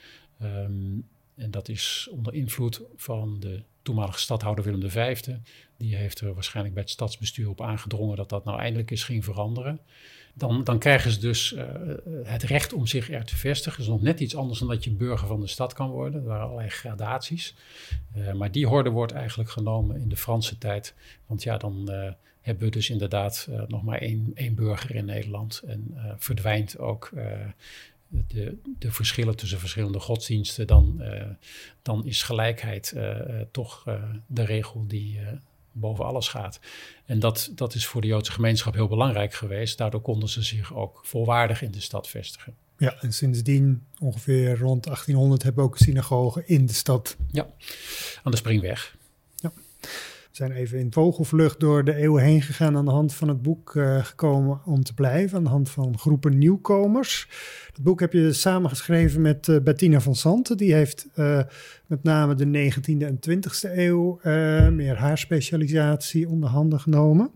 Um, En dat is onder invloed van de toenmalige stadhouder Willem de Vijfde. Die heeft er waarschijnlijk bij het stadsbestuur op aangedrongen dat dat nou eindelijk eens ging veranderen. Dan, dan krijgen ze dus uh, het recht om zich er te vestigen. Dat is nog net iets anders dan dat je burger van de stad kan worden. Er waren allerlei gradaties. Uh, maar die horde wordt eigenlijk genomen in de Franse tijd. Want ja, dan uh, hebben we dus inderdaad uh, nog maar één, één burger in Nederland. En uh, verdwijnt ook... Uh, De, de verschillen tussen verschillende godsdiensten, dan, uh, dan is gelijkheid uh, uh, toch uh, de regel die uh, boven alles gaat. En dat, dat is voor de Joodse gemeenschap heel belangrijk geweest. Daardoor konden ze zich ook volwaardig in de stad vestigen. Ja, en sindsdien ongeveer rond achttienhonderd hebben we ook synagogen in de stad. Ja, aan de Springweg. Ja. We zijn even in vogelvlucht door de eeuwen heen gegaan aan de hand van het boek uh, Gekomen om te blijven, aan de hand van groepen nieuwkomers. Het boek heb je samengeschreven met uh, Bettina van Santen. Die heeft uh, met name de negentiende en twintigste eeuw uh, meer haar specialisatie onder handen genomen.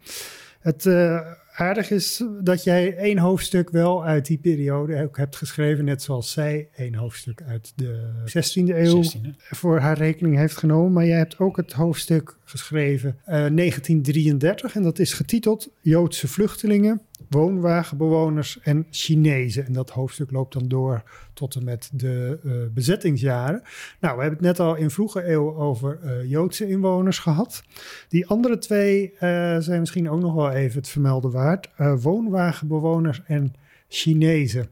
Het uh, aardig is dat jij één hoofdstuk wel uit die periode ook hebt geschreven, net zoals zij één hoofdstuk uit de zestiende eeuw zestiende voor haar rekening heeft genomen. Maar jij hebt ook het hoofdstuk geschreven uh, negentien drieëndertig en dat is getiteld Joodse vluchtelingen, woonwagenbewoners en Chinezen. En dat hoofdstuk loopt dan door tot en met de uh, bezettingsjaren. Nou, we hebben het net al in vroege eeuw over uh, Joodse inwoners gehad. Die andere twee uh, zijn misschien ook nog wel even het vermelden waard. Uh, woonwagenbewoners en Chinezen.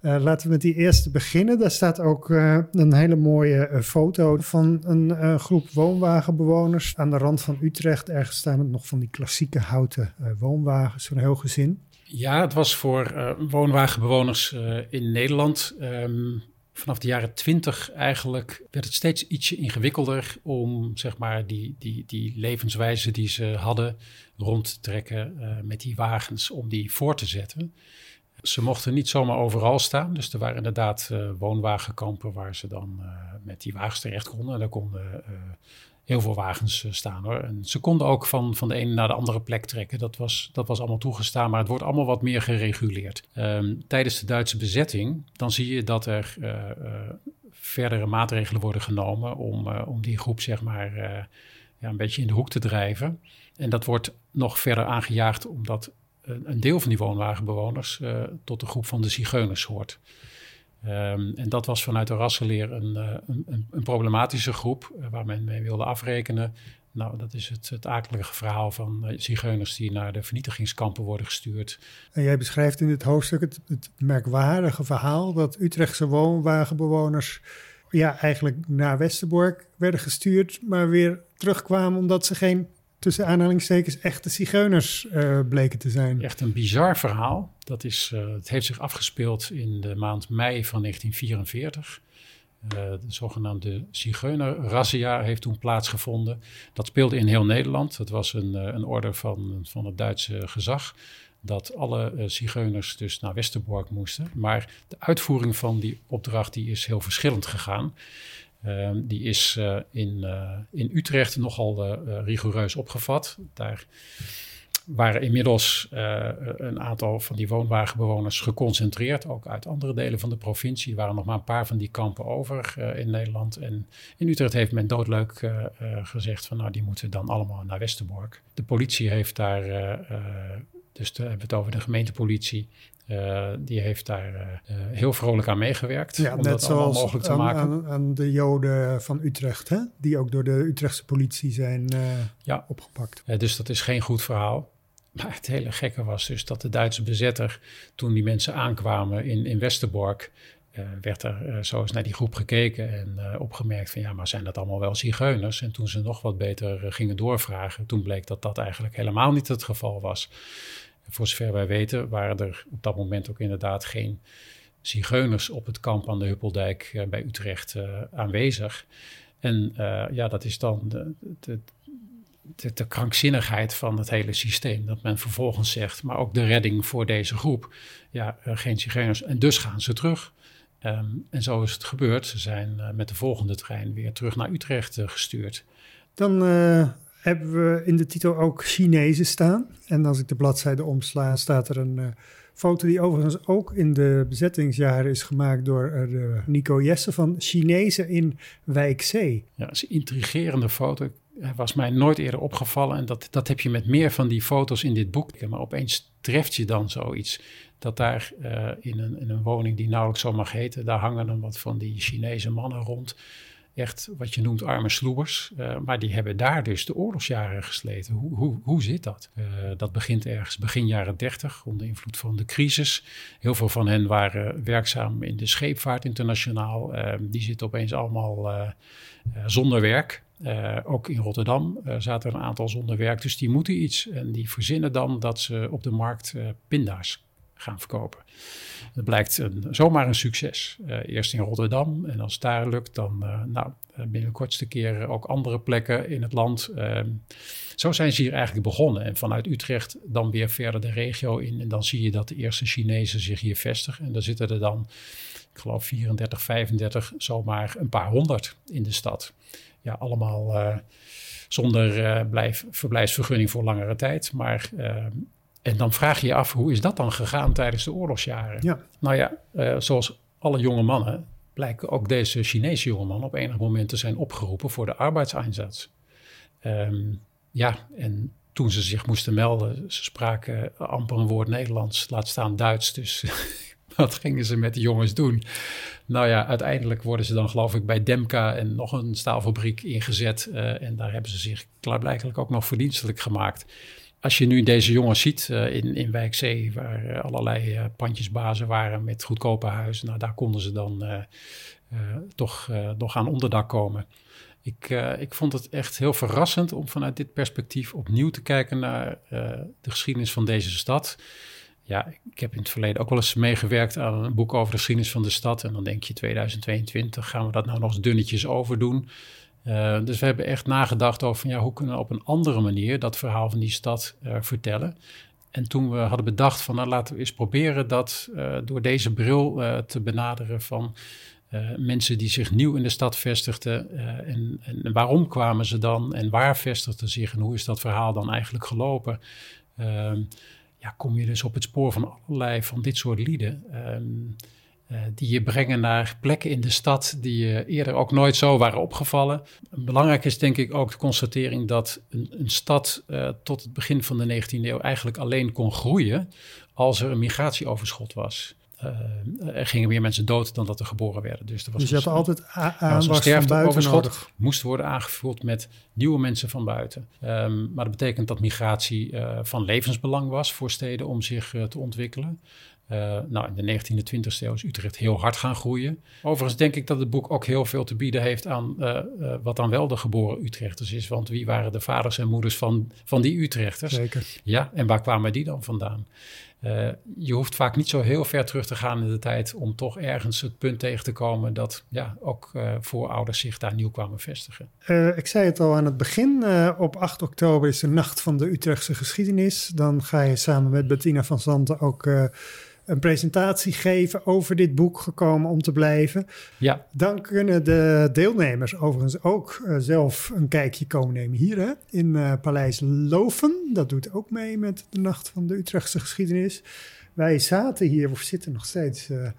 Uh, laten we met die eerste beginnen. Daar staat ook uh, een hele mooie uh, foto van een uh, groep woonwagenbewoners aan de rand van Utrecht. Ergens staan het nog van die klassieke houten uh, woonwagens, zo'n heel gezin. Ja, het was voor uh, woonwagenbewoners uh, in Nederland. Um, vanaf de jaren twintig eigenlijk werd het steeds ietsje ingewikkelder om zeg maar, die, die, die levenswijze die ze hadden rond te trekken uh, met die wagens om die voor te zetten. Ze mochten niet zomaar overal staan, dus er waren inderdaad uh, woonwagenkampen waar ze dan uh, met die wagens terecht konden. En daar konden uh, heel veel wagens uh, staan hoor. En ze konden ook van, van de ene naar de andere plek trekken, dat was, dat was allemaal toegestaan, maar het wordt allemaal wat meer gereguleerd. Um, tijdens de Duitse bezetting, dan zie je dat er uh, uh, verdere maatregelen worden genomen om, uh, om die groep zeg maar uh, ja, een beetje in de hoek te drijven. En dat wordt nog verder aangejaagd omdat een deel van die woonwagenbewoners uh, tot de groep van de zigeuners hoort. Um, en dat was vanuit de rassenleer een, uh, een, een problematische groep uh, waar men mee wilde afrekenen. Nou, dat is het, het akelige verhaal van uh, zigeuners die naar de vernietigingskampen worden gestuurd. En jij beschrijft in dit hoofdstuk het, het merkwaardige verhaal dat Utrechtse woonwagenbewoners ja, eigenlijk naar Westerbork werden gestuurd, maar weer terugkwamen omdat ze geen tussen aanhalingstekens echte zigeuners uh, bleken te zijn. Echt een bizar verhaal. Dat is, uh, het heeft zich afgespeeld in de maand mei van negentien vierenveertig. Uh, de zogenaamde zigeunerrazzia heeft toen plaatsgevonden. Dat speelde in heel Nederland. Dat was een, uh, een orde van, van het Duitse gezag dat alle uh, zigeuners dus naar Westerbork moesten. Maar de uitvoering van die opdracht die is heel verschillend gegaan. Uh, die is uh, in, uh, in Utrecht nogal uh, rigoureus opgevat. Daar waren inmiddels uh, een aantal van die woonwagenbewoners geconcentreerd, ook uit andere delen van de provincie. Er waren nog maar een paar van die kampen over uh, in Nederland. En in Utrecht heeft men doodleuk uh, uh, gezegd van nou, die moeten dan allemaal naar Westerbork. De politie heeft daar, uh, uh, dus de, hebben we het over de gemeentepolitie, Uh, die heeft daar uh, heel vrolijk aan meegewerkt. Ja, om net dat allemaal mogelijk te aan, maken. Aan, aan de Joden van Utrecht, hè? Die ook door de Utrechtse politie zijn uh, ja. opgepakt. Uh, dus dat is geen goed verhaal. Maar het hele gekke was dus dat de Duitse bezetter, toen die mensen aankwamen in, in Westerbork, Uh, werd er uh, zo eens naar die groep gekeken en uh, opgemerkt van ja, maar zijn dat allemaal wel zigeuners? En toen ze nog wat beter uh, gingen doorvragen, toen bleek dat dat eigenlijk helemaal niet het geval was. Voor zover wij weten waren er op dat moment ook inderdaad geen zigeuners op het kamp aan de Huppeldijk uh, bij Utrecht uh, aanwezig. En uh, ja, dat is dan de, de, de, de krankzinnigheid van het hele systeem. Dat men vervolgens zegt, maar ook de redding voor deze groep. Ja, uh, geen zigeuners. En dus gaan ze terug. Um, en zo is het gebeurd. Ze zijn uh, met de volgende trein weer terug naar Utrecht uh, gestuurd. Dan uh, hebben we in de titel ook Chinezen staan. En als ik de bladzijde omsla, staat er een uh, foto die overigens ook in de bezettingsjaren is gemaakt door uh, de Nico Jesse van Chinezen in Wijk C. Ja, dat is een intrigerende foto. Hij was mij nooit eerder opgevallen. En dat, dat heb je met meer van die foto's in dit boek. Maar opeens treft je dan zoiets. Dat daar uh, in, een, in een woning die nauwelijks zo mag heten, daar hangen dan wat van die Chinese mannen rond. Echt wat je noemt arme sloebers. Uh, maar die hebben daar dus de oorlogsjaren gesleten. Hoe, hoe, hoe zit dat? Uh, dat begint ergens begin jaren dertig, onder invloed van de crisis. Heel veel van hen waren werkzaam in de scheepvaart internationaal. Uh, die zitten opeens allemaal uh, uh, zonder werk. Uh, ook in Rotterdam uh, zaten een aantal zonder werk. Dus die moeten iets. En die verzinnen dan dat ze op de markt uh, pinda's gaan verkopen. Dat blijkt een, zomaar een succes. Uh, eerst in Rotterdam en als het daar lukt, dan uh, nou, binnen de kortste keren ook andere plekken in het land. Uh, zo zijn ze hier eigenlijk begonnen en vanuit Utrecht dan weer verder de regio in en dan zie je dat de eerste Chinezen zich hier vestigen en daar zitten er dan, ik geloof vierendertig, vijfendertig, zomaar een paar honderd in de stad. Ja, allemaal uh, zonder uh, blijf, verblijfsvergunning voor langere tijd, maar uh, en dan vraag je je af, hoe is dat dan gegaan tijdens de oorlogsjaren? Ja. Nou ja, uh, zoals alle jonge mannen, blijken ook deze Chinese jongeman op enig moment te zijn opgeroepen voor de arbeidseinsatz. Um, ja, en toen ze zich moesten melden, ze spraken amper een woord Nederlands, laat staan Duits, dus wat gingen ze met de jongens doen? Nou ja, uiteindelijk worden ze dan geloof ik bij Demka en nog een staalfabriek ingezet uh, en daar hebben ze zich klaarblijkelijk ook nog verdienstelijk gemaakt. Als je nu deze jongens ziet uh, in, in Wijk C, waar uh, allerlei uh, pandjesbazen waren met goedkope huizen. Nou, daar konden ze dan uh, uh, toch uh, nog aan onderdak komen. Ik, uh, ik vond het echt heel verrassend om vanuit dit perspectief opnieuw te kijken naar uh, de geschiedenis van deze stad. Ja, ik heb in het verleden ook wel eens meegewerkt aan een boek over de geschiedenis van de stad. En dan denk je tweeduizend tweeëntwintig, gaan we dat nou nog eens dunnetjes overdoen? Uh, dus we hebben echt nagedacht over ja, hoe kunnen we op een andere manier dat verhaal van die stad uh, vertellen. En toen we hadden bedacht van nou, laten we eens proberen dat uh, door deze bril uh, te benaderen van uh, mensen die zich nieuw in de stad vestigden. Uh, en, en waarom kwamen ze dan en waar vestigden ze zich en hoe is dat verhaal dan eigenlijk gelopen? Uh, ja, kom je dus op het spoor van allerlei van dit soort lieden. Um, Uh, die je brengen naar plekken in de stad die je eerder ook nooit zo waren opgevallen. Belangrijk is denk ik ook de constatering dat een, een stad uh, tot het begin van de negentiende eeuw eigenlijk alleen kon groeien als er een migratieoverschot was. Uh, er gingen meer mensen dood dan dat er geboren werden. Dus er was dus je een, had altijd a- aanwas een sterfteoverschot nodig. Moest worden aangevuld met nieuwe mensen van buiten. Um, maar dat betekent dat migratie uh, van levensbelang was voor steden om zich uh, te ontwikkelen. Uh, nou, in de negentiende, twintigste eeuw is Utrecht heel hard gaan groeien. Overigens denk ik dat het boek ook heel veel te bieden heeft aan uh, uh, wat dan wel de geboren Utrechters is. Want wie waren de vaders en moeders van, van die Utrechters? Zeker. Ja, en waar kwamen die dan vandaan? Uh, je hoeft vaak niet zo heel ver terug te gaan in de tijd om toch ergens het punt tegen te komen dat ja, ook uh, voorouders zich daar nieuw kwamen vestigen. Uh, ik zei het al aan het begin, uh, op acht oktober is de Nacht van de Utrechtse Geschiedenis. Dan ga je samen met Bettina van Santen ook uh, een presentatie geven over dit boek, Gekomen om te blijven. Ja. Dan kunnen de deelnemers overigens ook uh, zelf een kijkje komen nemen hier hè, in uh, Paleis Lofen. Dat doet ook mee met de Nacht van de Utrechtse Geschiedenis. Wij zaten hier, of zitten nog steeds, uh,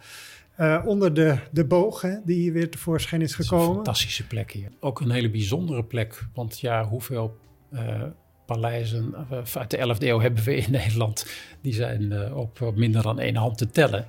uh, onder de, de boog hè, die hier weer tevoorschijn is gekomen. Is een fantastische plek hier. Ook een hele bijzondere plek, want ja, hoeveel Uh, paleizen uit de elfde eeuw hebben we in Nederland. Die zijn op minder dan één hand te tellen.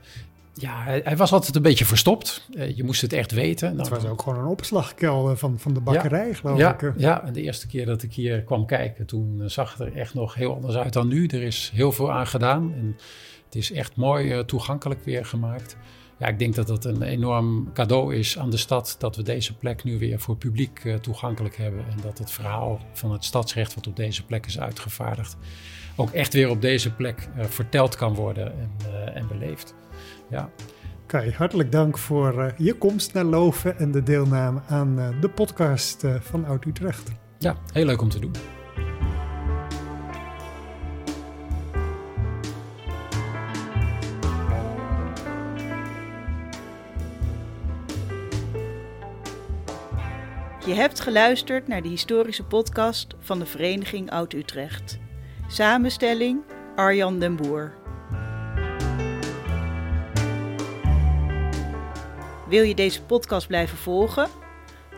Ja, hij was altijd een beetje verstopt. Je moest het echt weten. Het nou, was ook gewoon een opslagkelder van, van de bakkerij, ja, geloof ja, ik. Ja, en de eerste keer dat ik hier kwam kijken, toen zag het er echt nog heel anders uit dan nu. Er is heel veel aan gedaan. En het is echt mooi toegankelijk weer gemaakt. Ja, ik denk dat dat een enorm cadeau is aan de stad, dat we deze plek nu weer voor publiek uh, toegankelijk hebben. En dat het verhaal van het stadsrecht wat op deze plek is uitgevaardigd, ook echt weer op deze plek uh, verteld kan worden en, uh, en beleefd. Ja. Kai, hartelijk dank voor uh, je komst naar Lofen en de deelname aan uh, de podcast uh, van Oud-Utrecht. Ja, heel leuk om te doen. Je hebt geluisterd naar de historische podcast van de Vereniging Oud-Utrecht. Samenstelling Arjan Den Boer. Wil je deze podcast blijven volgen?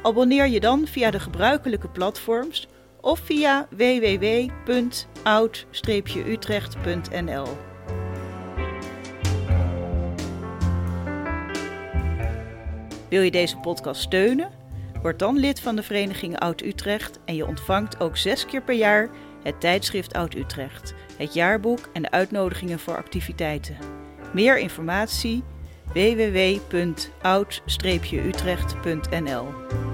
Abonneer je dan via de gebruikelijke platforms of via w w w punt oud utrecht punt n l. Wil je deze podcast steunen? Word dan lid van de Vereniging Oud-Utrecht en je ontvangt ook zes keer per jaar het tijdschrift Oud-Utrecht, het jaarboek en de uitnodigingen voor activiteiten. Meer informatie: w w w punt oud utrecht punt n l.